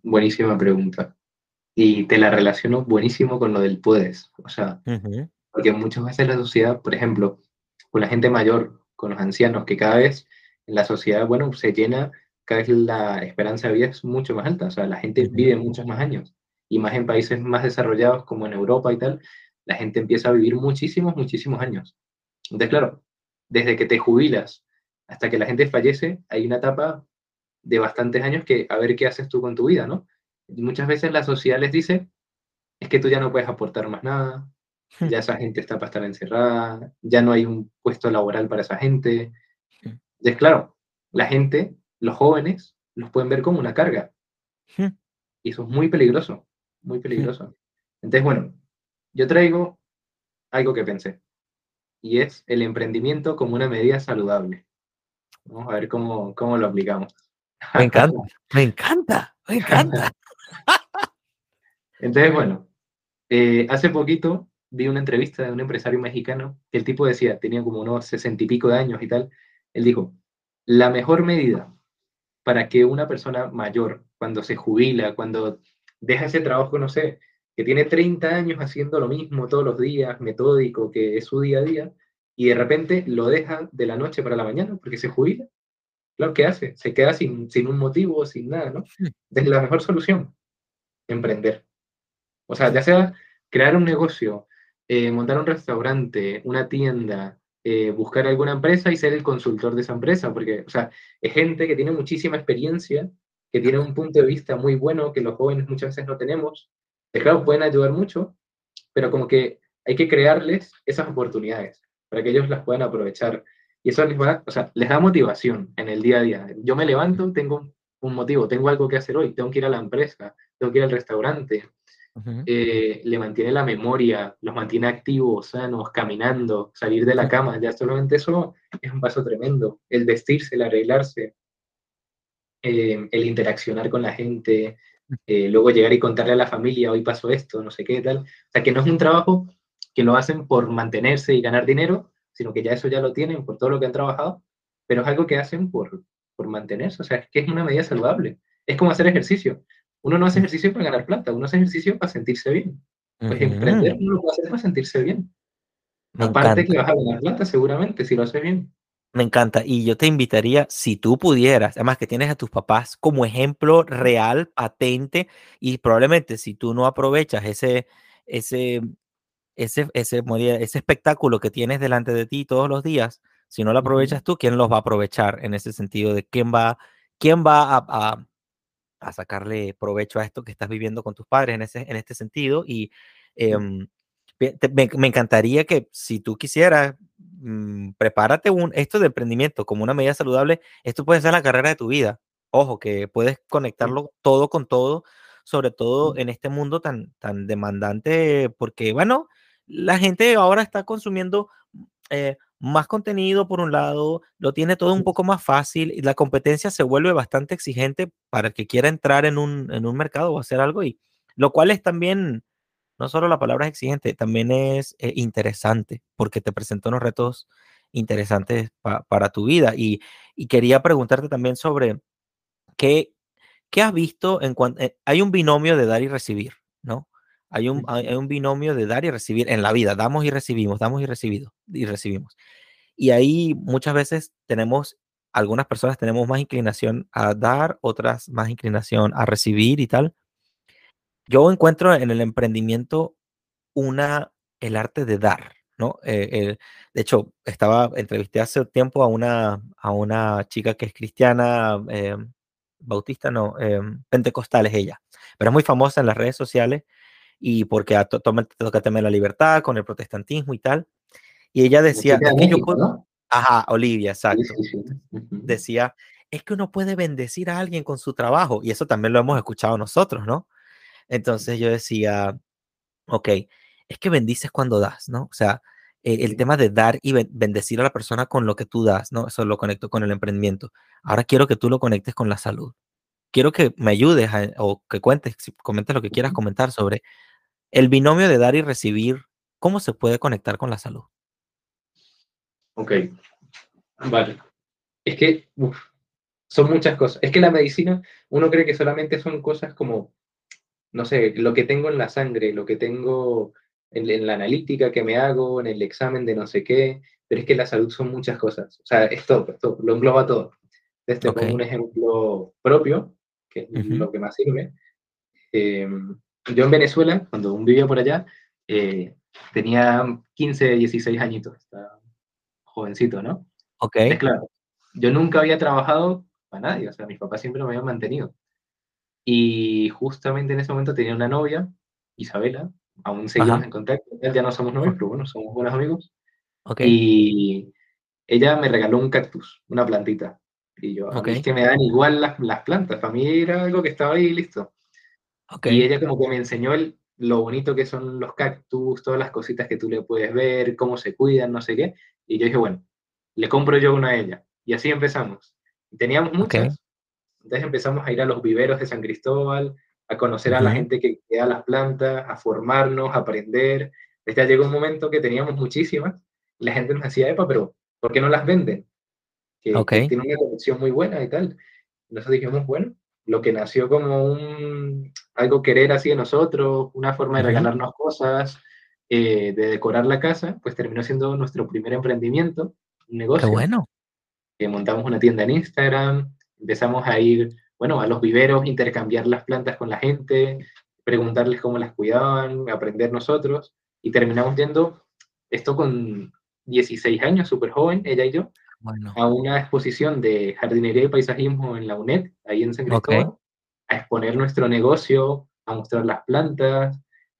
Buenísima pregunta. Y te la relaciono buenísimo con lo del puedes. O sea, porque muchas veces la sociedad, por ejemplo, con la gente mayor, con los ancianos, que cada vez en la sociedad, bueno, se llena, cada vez la esperanza de vida es mucho más alta. O sea, la gente vive muchos más años. Y más en países más desarrollados como en Europa y tal, la gente empieza a vivir muchísimos, muchísimos años. Entonces, claro, desde que te jubilas hasta que la gente fallece, hay una etapa de bastantes años que a ver qué haces tú con tu vida, ¿no? Y muchas veces la sociedad les dice, es que tú ya no puedes aportar más nada, ya esa gente está para estar encerrada, ya no hay un puesto laboral para esa gente. Entonces, claro, la gente, los jóvenes, los pueden ver como una carga. Y eso es muy peligroso, muy peligroso. Entonces, bueno, yo traigo algo que pensé, y es el emprendimiento como una medida saludable. Vamos a ver cómo lo aplicamos. Me encanta, me encanta, me encanta. Entonces, bueno, hace poquito vi una entrevista de un empresario mexicano, que el tipo decía, tenía como unos 60 y pico de años y tal, él dijo, la mejor medida para que una persona mayor, cuando se jubila, cuando deja ese trabajo, no sé, que tiene 30 años haciendo lo mismo todos los días, metódico, que es su día a día, y de repente lo deja de la noche para la mañana porque se jubila, claro, ¿qué hace? Se queda sin un motivo, sin nada, ¿no? Entonces, la mejor solución, emprender. O sea, ya sea crear un negocio, montar un restaurante, una tienda, buscar alguna empresa y ser el consultor de esa empresa, porque, o sea, es gente que tiene muchísima experiencia, que tiene un punto de vista muy bueno, que los jóvenes muchas veces no tenemos, que claro, pueden ayudar mucho, pero como que hay que crearles esas oportunidades para que ellos las puedan aprovechar. Y eso les va, o sea, les da motivación en el día a día. Yo me levanto, tengo un motivo, tengo algo que hacer hoy, tengo que ir a la empresa, tengo que ir al restaurante. Uh-huh. Le mantiene la memoria, los mantiene activos, sanos, caminando, salir de la cama, ya solamente eso es un paso tremendo. El vestirse, el arreglarse, el interaccionar con la gente, luego llegar y contarle a la familia, hoy pasó esto, no sé qué, tal. O sea, que no es un trabajo que lo hacen por mantenerse y ganar dinero, sino que ya eso ya lo tienen por todo lo que han trabajado, pero es algo que hacen por mantenerse. O sea, es que es una medida saludable. Es como hacer ejercicio. Uno no hace ejercicio para ganar plata, uno hace ejercicio para sentirse bien. Pues emprender uno lo puede hacer para sentirse bien. Aparte que vas a ganar plata seguramente, si lo haces bien. Me encanta, y yo te invitaría, si tú pudieras, además que tienes a tus papás como ejemplo real, patente, y probablemente si tú no aprovechas ese espectáculo que tienes delante de ti todos los días, si no lo aprovechas tú, ¿quién los va a aprovechar? En ese sentido de quién va a sacarle provecho a esto que estás viviendo con tus padres en este sentido. Y me encantaría que, si tú quisieras, prepárate esto de emprendimiento como una medida saludable. Esto puede ser la carrera de tu vida. Ojo, que puedes conectarlo todo con todo, sobre todo en este mundo tan demandante, porque, bueno, la gente ahora está consumiendo más contenido. Por un lado, lo tiene todo un poco más fácil, y la competencia se vuelve bastante exigente para el que quiera entrar en un mercado o hacer algo, y lo cual es también, no solo la palabra es exigente, también es interesante, porque te presenta unos retos interesantes para tu vida. Y quería preguntarte también sobre qué has visto en cuanto, hay un binomio de dar y recibir, ¿no? Hay un binomio de dar y recibir en la vida. Damos y recibimos, damos y recibimos. Y ahí muchas veces algunas personas tenemos más inclinación a dar, otras más inclinación a recibir y tal. Yo encuentro en el emprendimiento el arte de dar, ¿no? De hecho, entrevisté hace tiempo a una chica que es cristiana, bautista, no, pentecostal es ella, pero es muy famosa en las redes sociales, y porque toca también la libertad con el protestantismo y tal. Y ella decía, ¿no? Ajá, Olivia, exacto. Sí. Decía, es que uno puede bendecir a alguien con su trabajo, y eso también lo hemos escuchado nosotros, ¿no? Entonces yo decía, ok, es que bendices cuando das, ¿no? O sea, el tema de dar y bendecir a la persona con lo que tú das, ¿no? Eso lo conecto con el emprendimiento. Ahora quiero que tú lo conectes con la salud. Quiero que me ayudes o que cuentes, si comentes lo que quieras comentar sobre el binomio de dar y recibir, ¿cómo se puede conectar con la salud? Ok, vale. Es que son muchas cosas. Es que la medicina, uno cree que solamente son cosas como, no sé, lo que tengo en la sangre, lo que tengo en la analítica que me hago, en el examen de no sé qué, pero es que la salud son muchas cosas. O sea, es todo, lo engloba todo. Entonces te pongo un ejemplo propio, que es lo que más sirve. Yo en Venezuela, cuando aún vivía por allá, tenía 15, 16 añitos, estaba jovencito, ¿no? Ok. Entonces, claro, yo nunca había trabajado para nadie, o sea, mis papás siempre me habían mantenido. Y justamente en ese momento tenía una novia, Isabela, aún seguimos en contacto, ya no somos novios, pero bueno, somos buenos amigos. Okay. Y ella me regaló un cactus, una plantita. Y yo, a mí es que me dan igual las plantas, para mí era algo que estaba ahí y listo. Okay. Y ella como que me enseñó lo bonito que son los cactus, todas las cositas que tú le puedes ver, cómo se cuidan, no sé qué. Y yo dije, bueno, le compro yo una a ella. Y así empezamos. Teníamos muchas. Okay. Entonces empezamos a ir a los viveros de San Cristóbal, a conocer a la gente que cuida las plantas, a formarnos, a aprender. Entonces ya llegó un momento que teníamos muchísimas. Y la gente nos decía, epa, pero ¿por qué no las venden? Que, que tienen una conexión muy buena y tal. Nosotros dijimos, bueno, lo que nació como un algo querer así de nosotros, una forma de regalarnos cosas, de decorar la casa, pues terminó siendo nuestro primer emprendimiento, un negocio. ¡Qué bueno! Que montamos una tienda en Instagram, empezamos a ir, bueno, a los viveros, intercambiar las plantas con la gente, preguntarles cómo las cuidaban, aprender nosotros, y terminamos yendo, esto con 16 años, súper joven, ella y yo, bueno, a una exposición de jardinería y paisajismo en la UNED, ahí en San Cristóbal, a exponer nuestro negocio, a mostrar las plantas,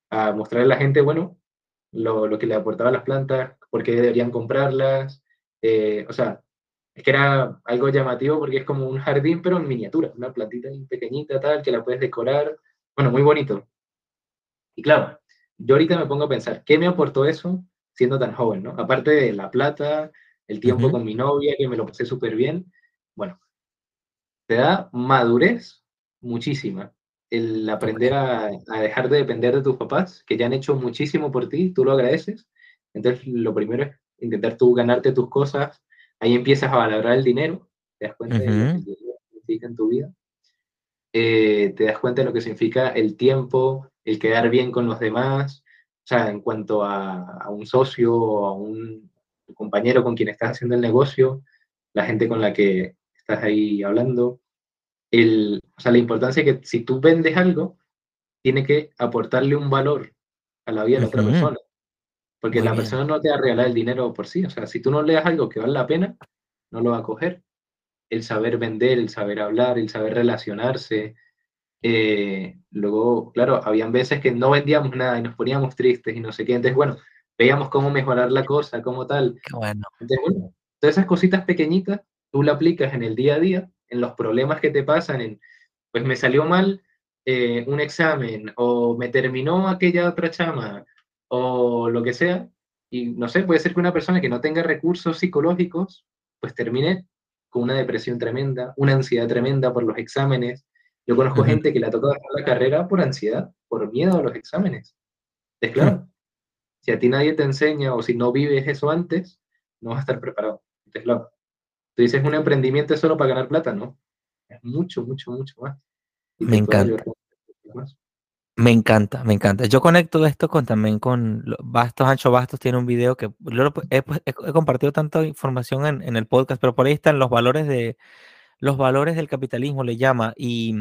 a mostrar a la gente, bueno, lo que le aportaban las plantas, por qué deberían comprarlas, o sea, es que era algo llamativo porque es como un jardín, pero en miniatura, una plantita pequeñita, tal, que la puedes decorar, bueno, muy bonito. Y claro, yo ahorita me pongo a pensar, ¿qué me aportó eso siendo tan joven, no? Aparte de la plata, el tiempo con mi novia, que me lo pasé súper bien. Bueno, te da madurez muchísima. El aprender a dejar de depender de tus papás, que ya han hecho muchísimo por ti, tú lo agradeces. Entonces, lo primero es intentar tú ganarte tus cosas. Ahí empiezas a valorar el dinero. Te das cuenta de lo que significa en tu vida. Te das cuenta de lo que significa el tiempo, el quedar bien con los demás. O sea, en cuanto a un socio o a un compañero con quien estás haciendo el negocio, la gente con la que estás ahí hablando, o sea, la importancia es que si tú vendes algo, tiene que aportarle un valor a la vida de la otra persona, porque muy la bien. Persona no te va a regalar el dinero por sí, o sea, si tú no le das algo que vale la pena, no lo va a coger. El saber vender, el saber hablar, el saber relacionarse, luego, claro, habían veces que no vendíamos nada y nos poníamos tristes y no sé qué, entonces, bueno, veíamos cómo mejorar la cosa, cómo tal. Qué bueno. Entonces, bueno, todas esas cositas pequeñitas, tú las aplicas en el día a día, en los problemas que te pasan, en, pues me salió mal un examen, o me terminó aquella otra chama, o lo que sea, y no sé, puede ser que una persona que no tenga recursos psicológicos, pues termine con una depresión tremenda, una ansiedad tremenda por los exámenes. Yo conozco gente que le ha tocado dejar la carrera por ansiedad, por miedo a los exámenes. Es claro. Si a ti nadie te enseña o si no vives eso antes, no vas a estar preparado. Entonces, claro, tú dices, un emprendimiento es solo para ganar plata, ¿no? Es mucho, mucho, mucho más. Y me encanta. Me encanta. Yo conecto esto con, también con Bastos, Anxo Bastos tiene un video que he compartido tanta información en el podcast, pero por ahí están los valores del capitalismo, le llama, y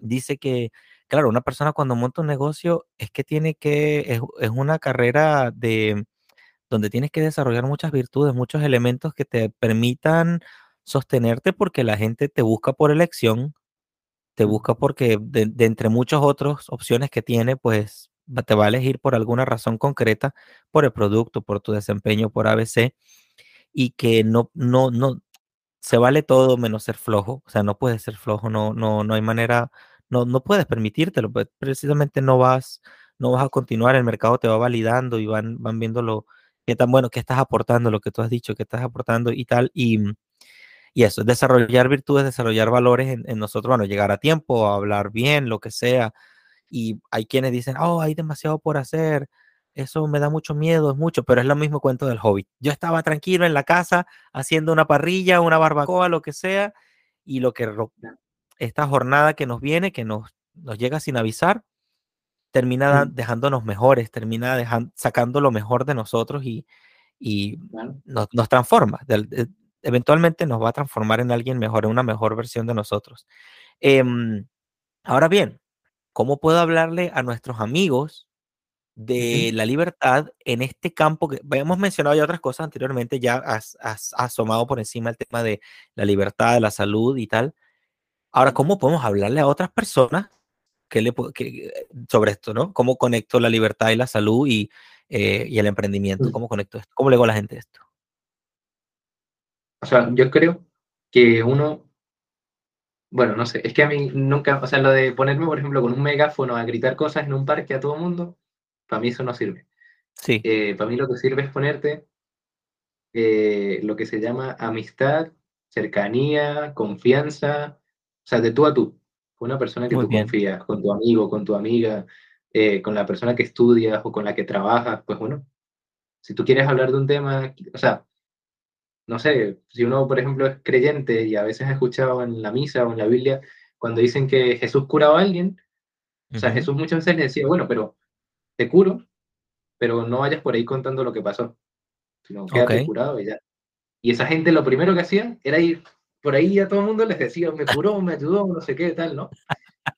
dice que claro, una persona cuando monta un negocio es que tiene que, es una carrera donde tienes que desarrollar muchas virtudes, muchos elementos que te permitan sostenerte, porque la gente te busca por elección, te busca porque de entre muchas otras opciones que tiene, pues te va a elegir por alguna razón concreta, por el producto, por tu desempeño, por ABC, y que no se vale todo menos ser flojo, o sea, no puedes ser flojo, no hay manera. No puedes permitírtelo, precisamente no vas a continuar, el mercado te va validando y van viendo lo qué tan bueno, qué estás aportando, lo que tú has dicho, qué estás aportando y tal, y eso, desarrollar virtudes, desarrollar valores en nosotros, bueno, llegar a tiempo, hablar bien, lo que sea, y hay quienes dicen, oh, hay demasiado por hacer, eso me da mucho miedo, es mucho, pero es lo mismo cuento del Hobbit. Yo estaba tranquilo en la casa, haciendo una parrilla, una barbacoa, lo que sea, y lo que... esta jornada que nos viene, que nos llega sin avisar, termina dejándonos mejores, termina sacando lo mejor de nosotros y nos transforma. Eventualmente nos va a transformar en alguien mejor, en una mejor versión de nosotros. Ahora bien, ¿cómo puedo hablarle a nuestros amigos de la libertad en este campo? Que hemos mencionado ya otras cosas anteriormente, ya has asomado por encima el tema de la libertad, de la salud y tal. Ahora, ¿cómo podemos hablarle a otras personas sobre esto, ¿no? ¿Cómo conecto la libertad y la salud y el emprendimiento? ¿Cómo conecto esto? ¿Cómo le digo a la gente esto? O sea, yo creo que uno Bueno, no sé, es que a mí nunca, o sea, lo de ponerme, por ejemplo, con un megáfono a gritar cosas en un parque a todo mundo, para mí eso no sirve. Sí. Para mí lo que sirve es ponerte lo que se llama amistad, cercanía, confianza, o sea, de tú a tú, con una persona que tú confías, con tu amigo, con tu amiga, con la persona que estudias o con la que trabajas, pues bueno, si tú quieres hablar de un tema, o sea, no sé, si uno, por ejemplo, es creyente y a veces ha escuchado en la misa o en la Biblia cuando dicen que Jesús curaba a alguien, o sea, Jesús muchas veces le decía, bueno, pero te curo, pero no vayas por ahí contando lo que pasó, sino quédate curado y ya. Y esa gente lo primero que hacía era ir por ahí a todo el mundo les decía, me curó, me ayudó, no sé qué, tal, ¿no?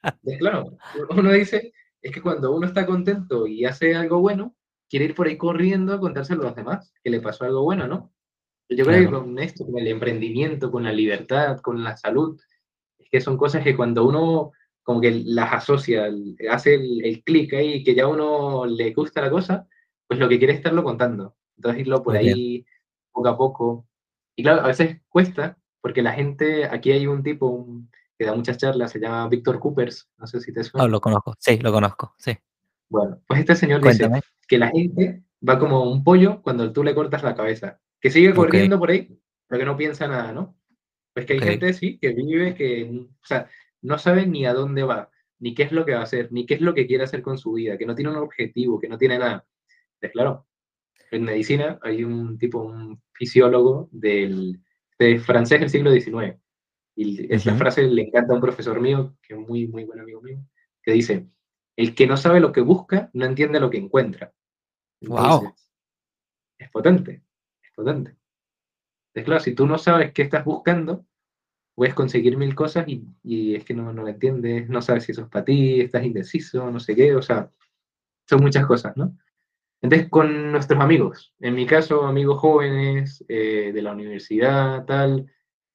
Entonces, claro, uno dice, es que cuando uno está contento y hace algo bueno, quiere ir por ahí corriendo a contárselo a los demás, que le pasó algo bueno, ¿no? Yo creo que con esto, con el emprendimiento, con la libertad, con la salud, es que son cosas que cuando uno como que las asocia, hace el clic ahí, que ya a uno le gusta la cosa, pues lo que quiere es estarlo contando. Entonces irlo por ahí, poco a poco. Y claro, a veces cuesta, porque la gente, aquí hay un tipo que da muchas charlas, se llama Víctor Coopers, no sé si te suena. Oh, lo conozco, sí, lo conozco, sí. Bueno, pues este señor dice que la gente va como un pollo cuando tú le cortas la cabeza. Que sigue corriendo por ahí, pero que no piensa nada, ¿no? Pues que hay gente, sí, que vive, que, o sea, no sabe ni a dónde va, ni qué es lo que va a hacer, ni qué es lo que quiere hacer con su vida, que no tiene un objetivo, que no tiene nada. Entonces, claro, en medicina hay un tipo, un fisiólogo de francés del siglo XIX, y esa frase le encanta a un profesor mío, que es muy, muy buen amigo mío, que dice, el que no sabe lo que busca, no entiende lo que encuentra. Entonces, ¡wow! Es potente. Entonces, claro, si tú no sabes qué estás buscando, puedes conseguir mil cosas y es que no lo entiendes, no sabes si eso es para ti, estás indeciso, no sé qué, o sea, son muchas cosas, ¿no? Entonces, con nuestros amigos, en mi caso, amigos jóvenes, de la universidad, tal,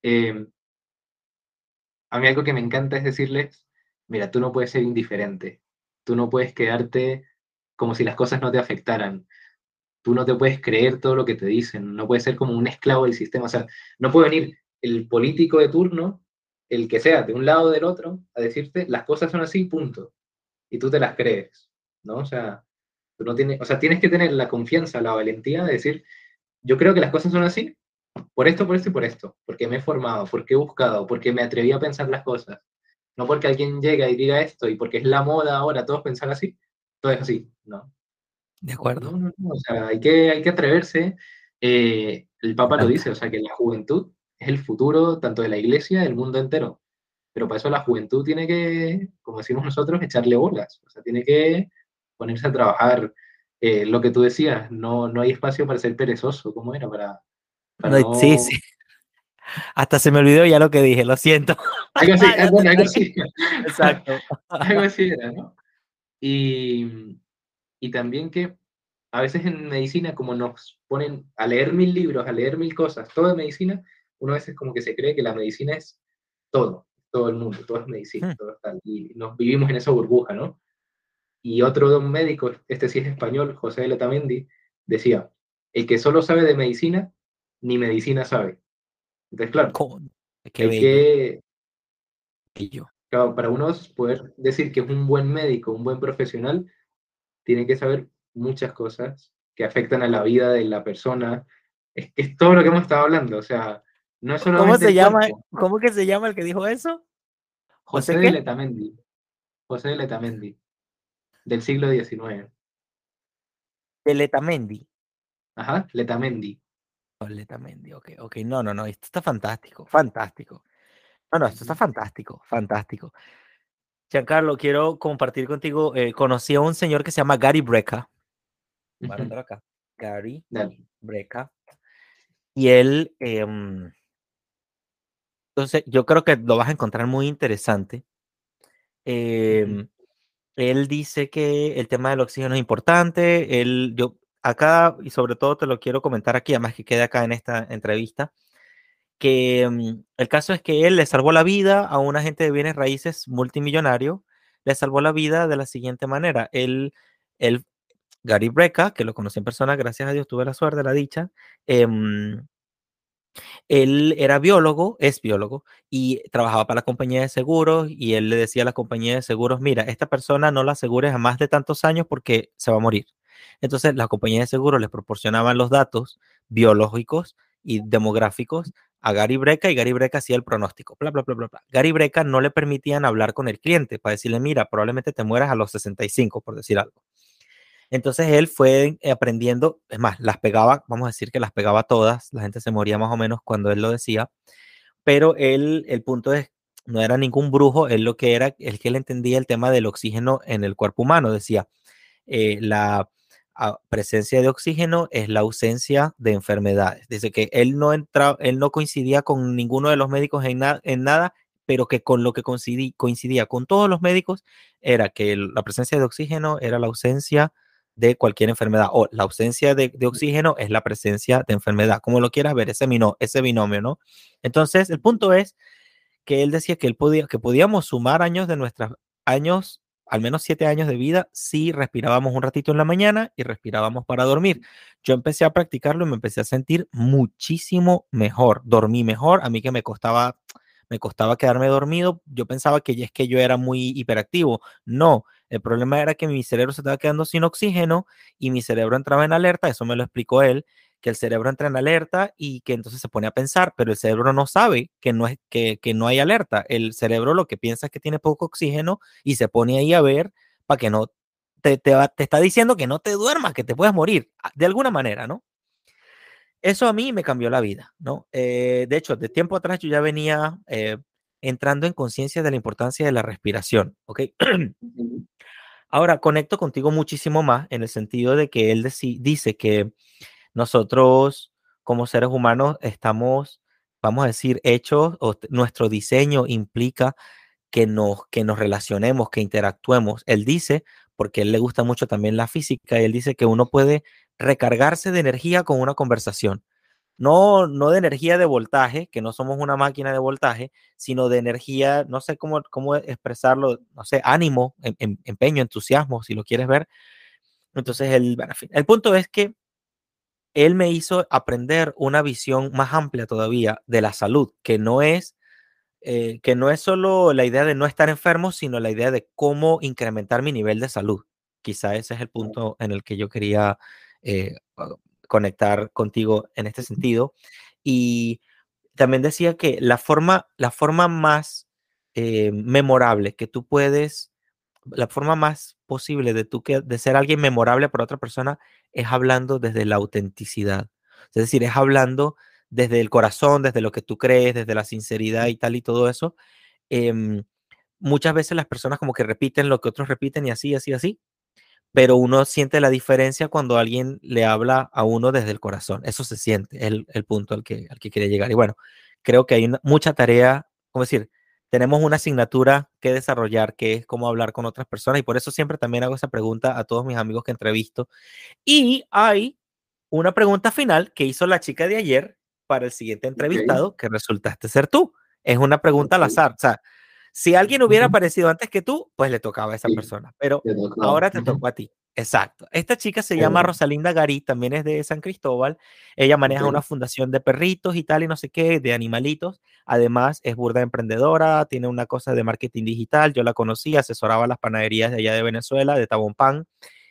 a mí algo que me encanta es decirles, mira, tú no puedes ser indiferente, tú no puedes quedarte como si las cosas no te afectaran, tú no te puedes creer todo lo que te dicen, no puedes ser como un esclavo del sistema, o sea, no puede venir el político de turno, el que sea, de un lado o del otro, a decirte, las cosas son así, punto, y tú te las crees, ¿no? O sea, tú no tienes, o sea, tienes que tener la confianza, la valentía de decir, yo creo que las cosas son así, por esto y por esto, porque me he formado, porque he buscado, porque me atreví a pensar las cosas, no porque alguien llega y diga esto, y porque es la moda ahora, todos pensar así, todo es así, ¿no? De acuerdo. No, o sea, hay que atreverse. El Papa lo dice, o sea, que la juventud es el futuro tanto de la Iglesia, del mundo entero. Pero para eso la juventud tiene que, como decimos nosotros, echarle bolas. O sea, tiene que ponerse a trabajar. Lo que tú decías, no hay espacio para ser perezoso. ¿Cómo era? Para no... Sí, sí. Hasta se me olvidó ya lo que dije, lo siento. Algo así, algo así. Exacto. Algo así era, ¿no? Y también que a veces en medicina, como nos ponen a leer mil libros, a leer mil cosas, todo de medicina, uno a veces como que se cree que la medicina es todo el mundo, todo es medicina, todo es tal. Y nos vivimos en esa burbuja, ¿no? Y otro médico, este sí es español, José de Letamendi, decía, el que solo sabe de medicina, ni medicina sabe. Entonces, claro, claro, para unos poder decir que es un buen médico, un buen profesional, tiene que saber muchas cosas que afectan a la vida de la persona. Es todo lo que hemos estado hablando, o sea, no es solamente... ¿Cómo que se llama el que dijo eso? José de Letamendi. José de Letamendi, del siglo XIX. ¿De Letamendi? Ajá, Letamendi. Oh, Letamendi, ok. No, esto está fantástico. No, esto está fantástico. Giancarlo, quiero compartir contigo, conocí a un señor que se llama Gary Brecka. Voy a andar acá. Gary Brecka. Y él, entonces yo creo que lo vas a encontrar muy interesante. Él dice que el tema del oxígeno es importante. Yo acá, y sobre todo te lo quiero comentar aquí, además que quede acá en esta entrevista, que el caso es que él le salvó la vida a un agente de bienes raíces multimillonario, le salvó la vida de la siguiente manera. Gary Brecka, que lo conocí en persona, gracias a Dios tuve la suerte, la dicha, Él era biólogo, es biólogo, y trabajaba para la compañía de seguros, y él le decía a la compañía de seguros, mira, esta persona no la asegures a más de tantos años porque se va a morir. Entonces, las compañías de seguros les proporcionaban los datos biológicos y demográficos a Gary Brecka, y Gary Brecka hacía el pronóstico, bla, bla, bla, bla, bla. Gary Brecka no le permitían hablar con el cliente para decirle, mira, probablemente te mueras a los 65, por decir algo. Entonces él fue aprendiendo, es más, las pegaba, vamos a decir que las pegaba todas, la gente se moría más o menos cuando él lo decía, pero él, el punto es, no era ningún brujo, él lo que era, es que él entendía el tema del oxígeno en el cuerpo humano, decía, la presencia de oxígeno es la ausencia de enfermedades, dice que él no entraba, él no coincidía con ninguno de los médicos en nada, pero que con lo que coincidía con todos los médicos era que la presencia de oxígeno era la ausencia de cualquier enfermedad, o la ausencia de oxígeno es la presencia de enfermedad, como lo quieras ver, ese binomio, ¿no? Entonces, el punto es que él decía que podíamos sumar años de nuestros años, al menos 7 años de vida, si respirábamos un ratito en la mañana y respirábamos para dormir. Yo empecé a practicarlo y me empecé a sentir muchísimo mejor, dormí mejor, a mí que me costaba quedarme dormido, yo pensaba que ya es que yo era muy hiperactivo, no. El problema era que mi cerebro se estaba quedando sin oxígeno y mi cerebro entraba en alerta, eso me lo explicó él, que el cerebro entra en alerta y que entonces se pone a pensar, pero el cerebro no sabe que no hay alerta. El cerebro lo que piensa es que tiene poco oxígeno y se pone ahí a ver para que no te está diciendo que no te duermas, que te puedes morir, de alguna manera, ¿no? Eso a mí me cambió la vida, ¿no? De hecho, de tiempo atrás yo ya venía entrando en conciencia de la importancia de la respiración, ¿ok? Ahora, conecto contigo muchísimo más en el sentido de que él dice que nosotros como seres humanos estamos, vamos a decir, hechos, o nuestro diseño implica que nos relacionemos, que interactuemos. Él dice, porque a él le gusta mucho también la física, y él dice que uno puede recargarse de energía con una conversación. No de energía de voltaje, que no somos una máquina de voltaje, sino de energía, no sé cómo expresarlo, no sé, ánimo, empeño, entusiasmo, si lo quieres ver. Entonces, el punto es que él me hizo aprender una visión más amplia todavía de la salud, que no es solo la idea de no estar enfermo, sino la idea de cómo incrementar mi nivel de salud. Quizá ese es el punto en el que yo quería conectar contigo en este sentido. Y también decía que la forma más memorable que tú puedes, la forma más posible de ser alguien memorable para otra persona es hablando desde la autenticidad. Es decir, es hablando desde el corazón, desde lo que tú crees, desde la sinceridad y tal y todo eso. Muchas veces las personas como que repiten lo que otros repiten y así. Pero uno siente la diferencia cuando alguien le habla a uno desde el corazón. Eso se siente, es el punto al que quería llegar. Y bueno, creo que hay mucha tarea, como decir, tenemos una asignatura que desarrollar, que es cómo hablar con otras personas, y por eso siempre también hago esa pregunta a todos mis amigos que entrevisto. Y hay una pregunta final que hizo la chica de ayer para el siguiente entrevistado, que resultaste ser tú. Es una pregunta al azar, o sea, si alguien hubiera aparecido antes que tú, pues le tocaba a esa persona, pero ahora te tocó a ti. Exacto. Esta chica se llama Rosalinda Garí, también es de San Cristóbal. Ella maneja una fundación de perritos y tal y no sé qué, de animalitos. Además es burda emprendedora, tiene una cosa de marketing digital. Yo la conocí, asesoraba las panaderías de allá de Venezuela, de Tabón Pan,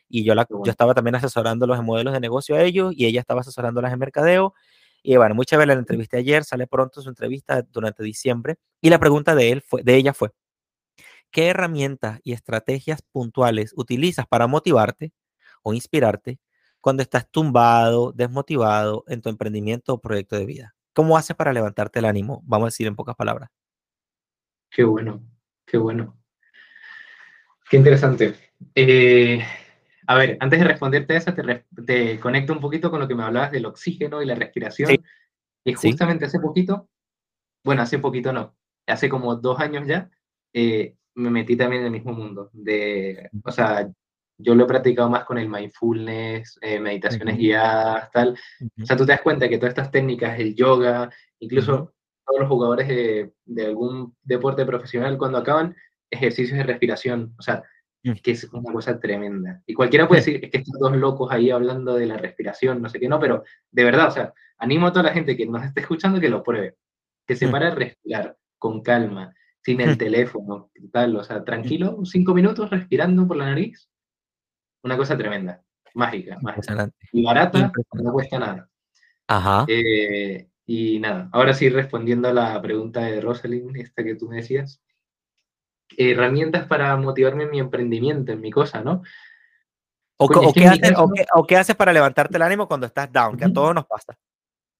y yo estaba también asesorándolos en modelos de negocio a ellos y ella estaba asesorándolas en mercadeo. Y bueno, muy chévere la entrevista ayer, sale pronto su entrevista durante diciembre. Y la pregunta de ella fue, ¿qué herramientas y estrategias puntuales utilizas para motivarte o inspirarte cuando estás tumbado, desmotivado en tu emprendimiento o proyecto de vida? ¿Cómo haces para levantarte el ánimo? Vamos a decir en pocas palabras. Qué bueno, qué bueno. Qué interesante. A ver, antes de responderte a eso, te conecto un poquito con lo que me hablabas del oxígeno y la respiración. Sí. Y justamente hace como 2 años ya, me metí también en el mismo mundo. O sea, yo lo he practicado más con el mindfulness, meditaciones guiadas, tal. O sea, tú te das cuenta que todas estas técnicas, el yoga, incluso todos los jugadores de algún deporte profesional, cuando acaban, ejercicios de respiración, o sea, es que es una cosa tremenda. Y cualquiera puede decir, es que estos 2 locos ahí hablando de la respiración, no sé qué, no, pero de verdad, o sea, animo a toda la gente que nos esté escuchando que lo pruebe, que se pare a respirar con calma, sin el teléfono, tal, o sea, tranquilo, 5 minutos respirando por la nariz, una cosa tremenda, mágica, mágica. Y barata, no cuesta nada. Ajá. Y nada, ahora sí, respondiendo a la pregunta de Rosalind, esta que tú me decías, herramientas para motivarme en mi emprendimiento, en mi cosa, ¿no? O qué haces para levantarte el ánimo cuando estás down, que a todos nos pasa.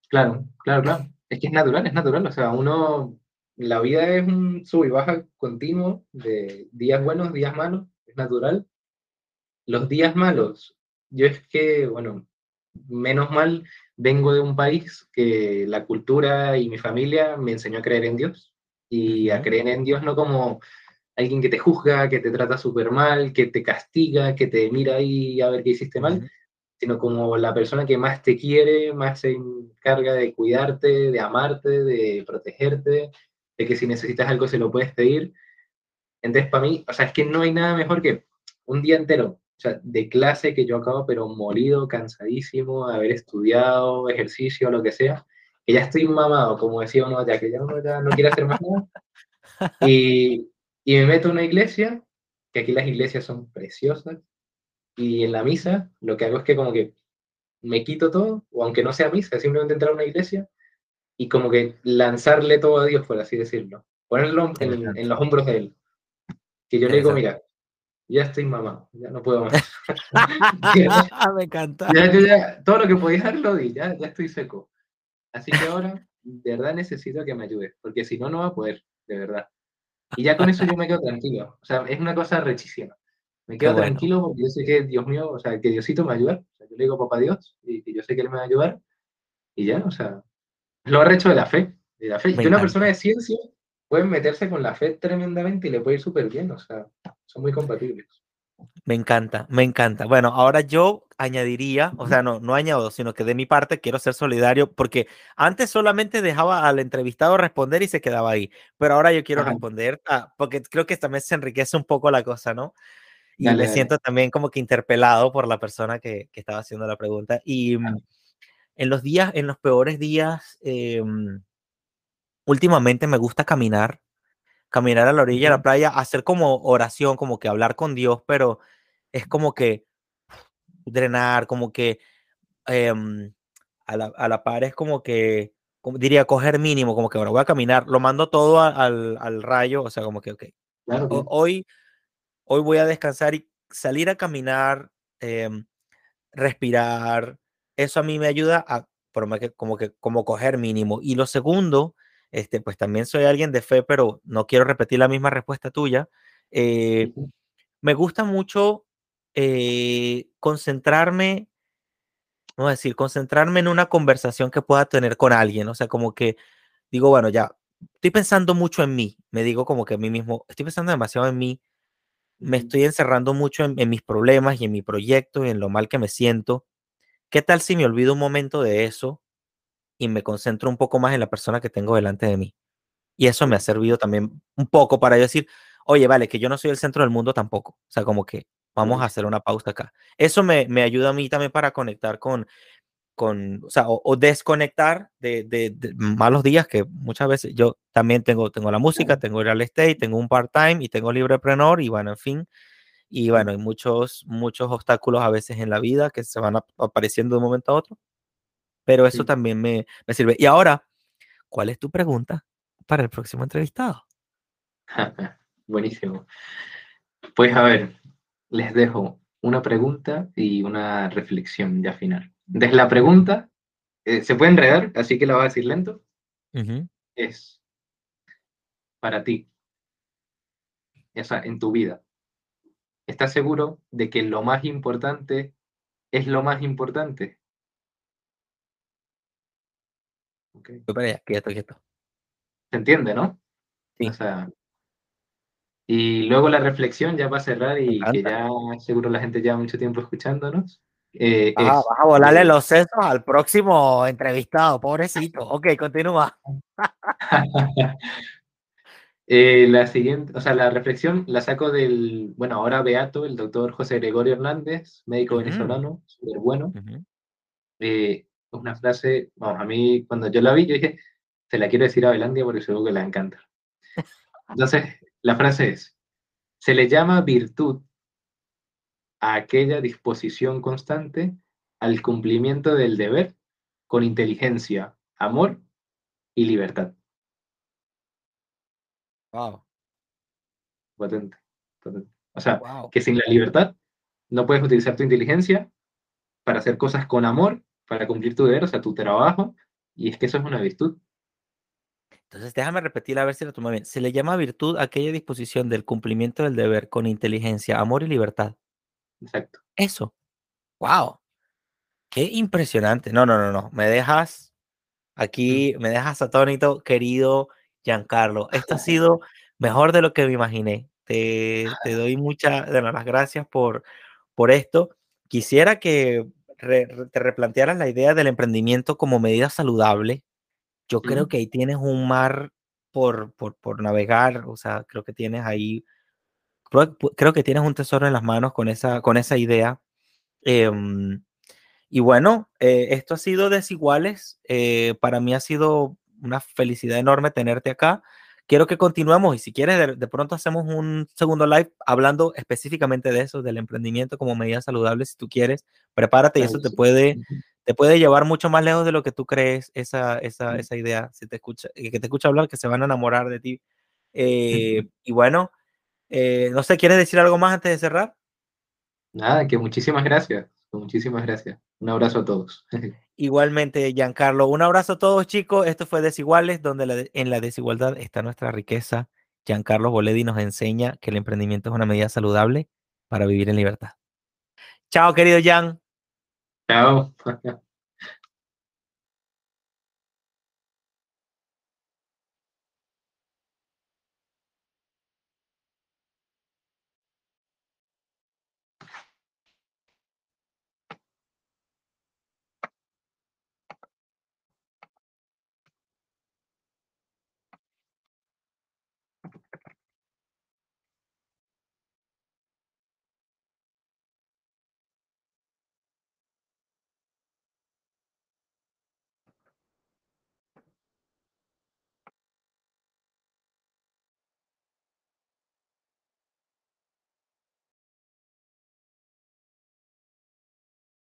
Claro, claro, claro. Es que es natural, o sea, uno, la vida es un sub y baja continuo, de días buenos, días malos, es natural. Los días malos, yo es que, bueno, menos mal, vengo de un país que la cultura y mi familia me enseñó a creer en Dios, y a creer en Dios no como alguien que te juzga, que te trata súper mal, que te castiga, que te mira ahí a ver qué hiciste mal, sino como la persona que más te quiere, más se encarga de cuidarte, de amarte, de protegerte, de que si necesitas algo se lo puedes pedir. Entonces para mí, o sea, es que no hay nada mejor que un día entero, o sea, de clase que yo acabo pero molido, cansadísimo, haber estudiado, ejercicio, lo que sea, que ya estoy mamado, como decía uno ya, que ya no quiero hacer más nada, y me meto a una iglesia, que aquí las iglesias son preciosas, y en la misa lo que hago es que como que me quito todo, o aunque no sea misa, simplemente entrar a una iglesia y como que lanzarle todo a Dios, por así decirlo, ponerlo en los hombros de Él. Que yo le digo, mira, ya estoy mamado, ya no puedo más. Me encanta. Ya, todo lo que podía dar lo di, ya estoy seco. Así que ahora, de verdad necesito que me ayudes, porque si no, no va a poder, de verdad. Y ya con eso yo me quedo tranquilo, o sea, es una cosa rechísima. Me quedo tranquilo porque yo sé que Dios mío, o sea, que Diosito me ayuda. O sea, yo le digo papá Dios y que yo sé que Él me va a ayudar. Y ya, o sea, lo arrecho de la fe. De la fe. Que una persona de ciencia puede meterse con la fe tremendamente y le puede ir súper bien. O sea, son muy compatibles. Me encanta, me encanta. Bueno, ahora yo añadiría, o sea, no añado, sino que de mi parte quiero ser solidario, porque antes solamente dejaba al entrevistado responder y se quedaba ahí. Pero ahora yo quiero responder, porque creo que también se enriquece un poco la cosa, ¿no? Y dale, me siento también como que interpelado por la persona que estaba haciendo la pregunta. Y en los peores días, últimamente me gusta caminar a la orilla de la playa, hacer como oración, como que hablar con Dios, pero es como que drenar, como que a la par es como que, como diría, coger mínimo, como que ahora voy a caminar, lo mando todo al rayo, o sea, como que, ok, claro, hoy voy a descansar y salir a caminar, respirar. Eso a mí me ayuda a como coger mínimo. Y lo segundo, pues también soy alguien de fe, pero no quiero repetir la misma respuesta tuya. Me gusta mucho concentrarme, vamos a decir, concentrarme en una conversación que pueda tener con alguien. O sea, como que digo, bueno, ya estoy pensando mucho en mí. Me digo como que a mí mismo, estoy pensando demasiado en mí. Me estoy encerrando mucho en mis problemas y en mi proyecto y en lo mal que me siento. ¿Qué tal si me olvido un momento de eso y me concentro un poco más en la persona que tengo delante de mí? Y eso me ha servido también un poco para yo decir, oye, vale, que yo no soy el centro del mundo tampoco. O sea, como que vamos a hacer una pausa acá. Eso me ayuda a mí también para conectar o desconectar de malos días, que muchas veces yo también tengo la música, tengo el real estate, tengo un part-time y tengo Librepreneur y bueno, en fin, y bueno, hay muchos obstáculos a veces en la vida que se van apareciendo de un momento a otro, pero eso también me sirve. Y ahora, ¿cuál es tu pregunta para el próximo entrevistado? Buenísimo. Pues a ver, les dejo una pregunta y una reflexión ya final. Desde la pregunta, se puede enredar, así que la voy a decir lento. Es para ti, o sea, en tu vida, ¿estás seguro de que lo más importante es lo más importante? Okay. Voy para allá, quieto. ¿Se entiende, no? Sí. O sea, y luego la reflexión ya para cerrar y que ya seguro la gente lleva mucho tiempo escuchándonos. Vas a volarle los sesos al próximo entrevistado, pobrecito. Ok, continúa. La siguiente, o sea, la reflexión la saco del, bueno, ahora beato, el doctor José Gregorio Hernández, médico venezolano, súper bueno. una frase, vamos, a mí cuando yo la vi, yo dije, se la quiero decir a Belandia porque seguro que la encanta. Entonces, la frase es, se le llama virtud a aquella disposición constante al cumplimiento del deber con inteligencia, amor y libertad. Wow. Potente, potente. O sea, wow, que sin la libertad no puedes utilizar tu inteligencia para hacer cosas con amor, para cumplir tu deber, o sea, tu trabajo, y es que eso es una virtud. Entonces, déjame repetir a ver si lo tomo bien. Se le llama virtud a aquella disposición del cumplimiento del deber con inteligencia, amor y libertad. Exacto. Eso. ¡Wow! ¡Qué impresionante! No, no, no, no. Me dejas aquí, me dejas atónito, querido Giancarlo. Esto ha sido mejor de lo que me imaginé. Te doy muchas de las gracias por esto. Quisiera que te replantearas la idea del emprendimiento como medida saludable. Yo creo que ahí tienes un mar por navegar. O sea, creo que tienes ahí, creo que tienes un tesoro en las manos con esa idea. Y bueno, esto ha sido Desiguales. Para mí ha sido una felicidad enorme tenerte acá. Quiero que continuemos y si quieres de pronto hacemos un segundo live hablando específicamente de eso, del emprendimiento como medida saludable. Si tú quieres, prepárate, y eso te puede llevar mucho más lejos de lo que tú crees, esa idea. Si te escucha, que te escucha hablar, que se van a enamorar de ti. Y bueno, no sé, ¿quieres decir algo más antes de cerrar? Nada, que muchísimas gracias. Muchísimas gracias. Un abrazo a todos. Igualmente, Giancarlo. Un abrazo a todos, chicos. Esto fue Desiguales, donde en la desigualdad está nuestra riqueza. Giancarlo Boledi nos enseña que el emprendimiento es una medida saludable para vivir en libertad. Chao, querido Gian. Chao.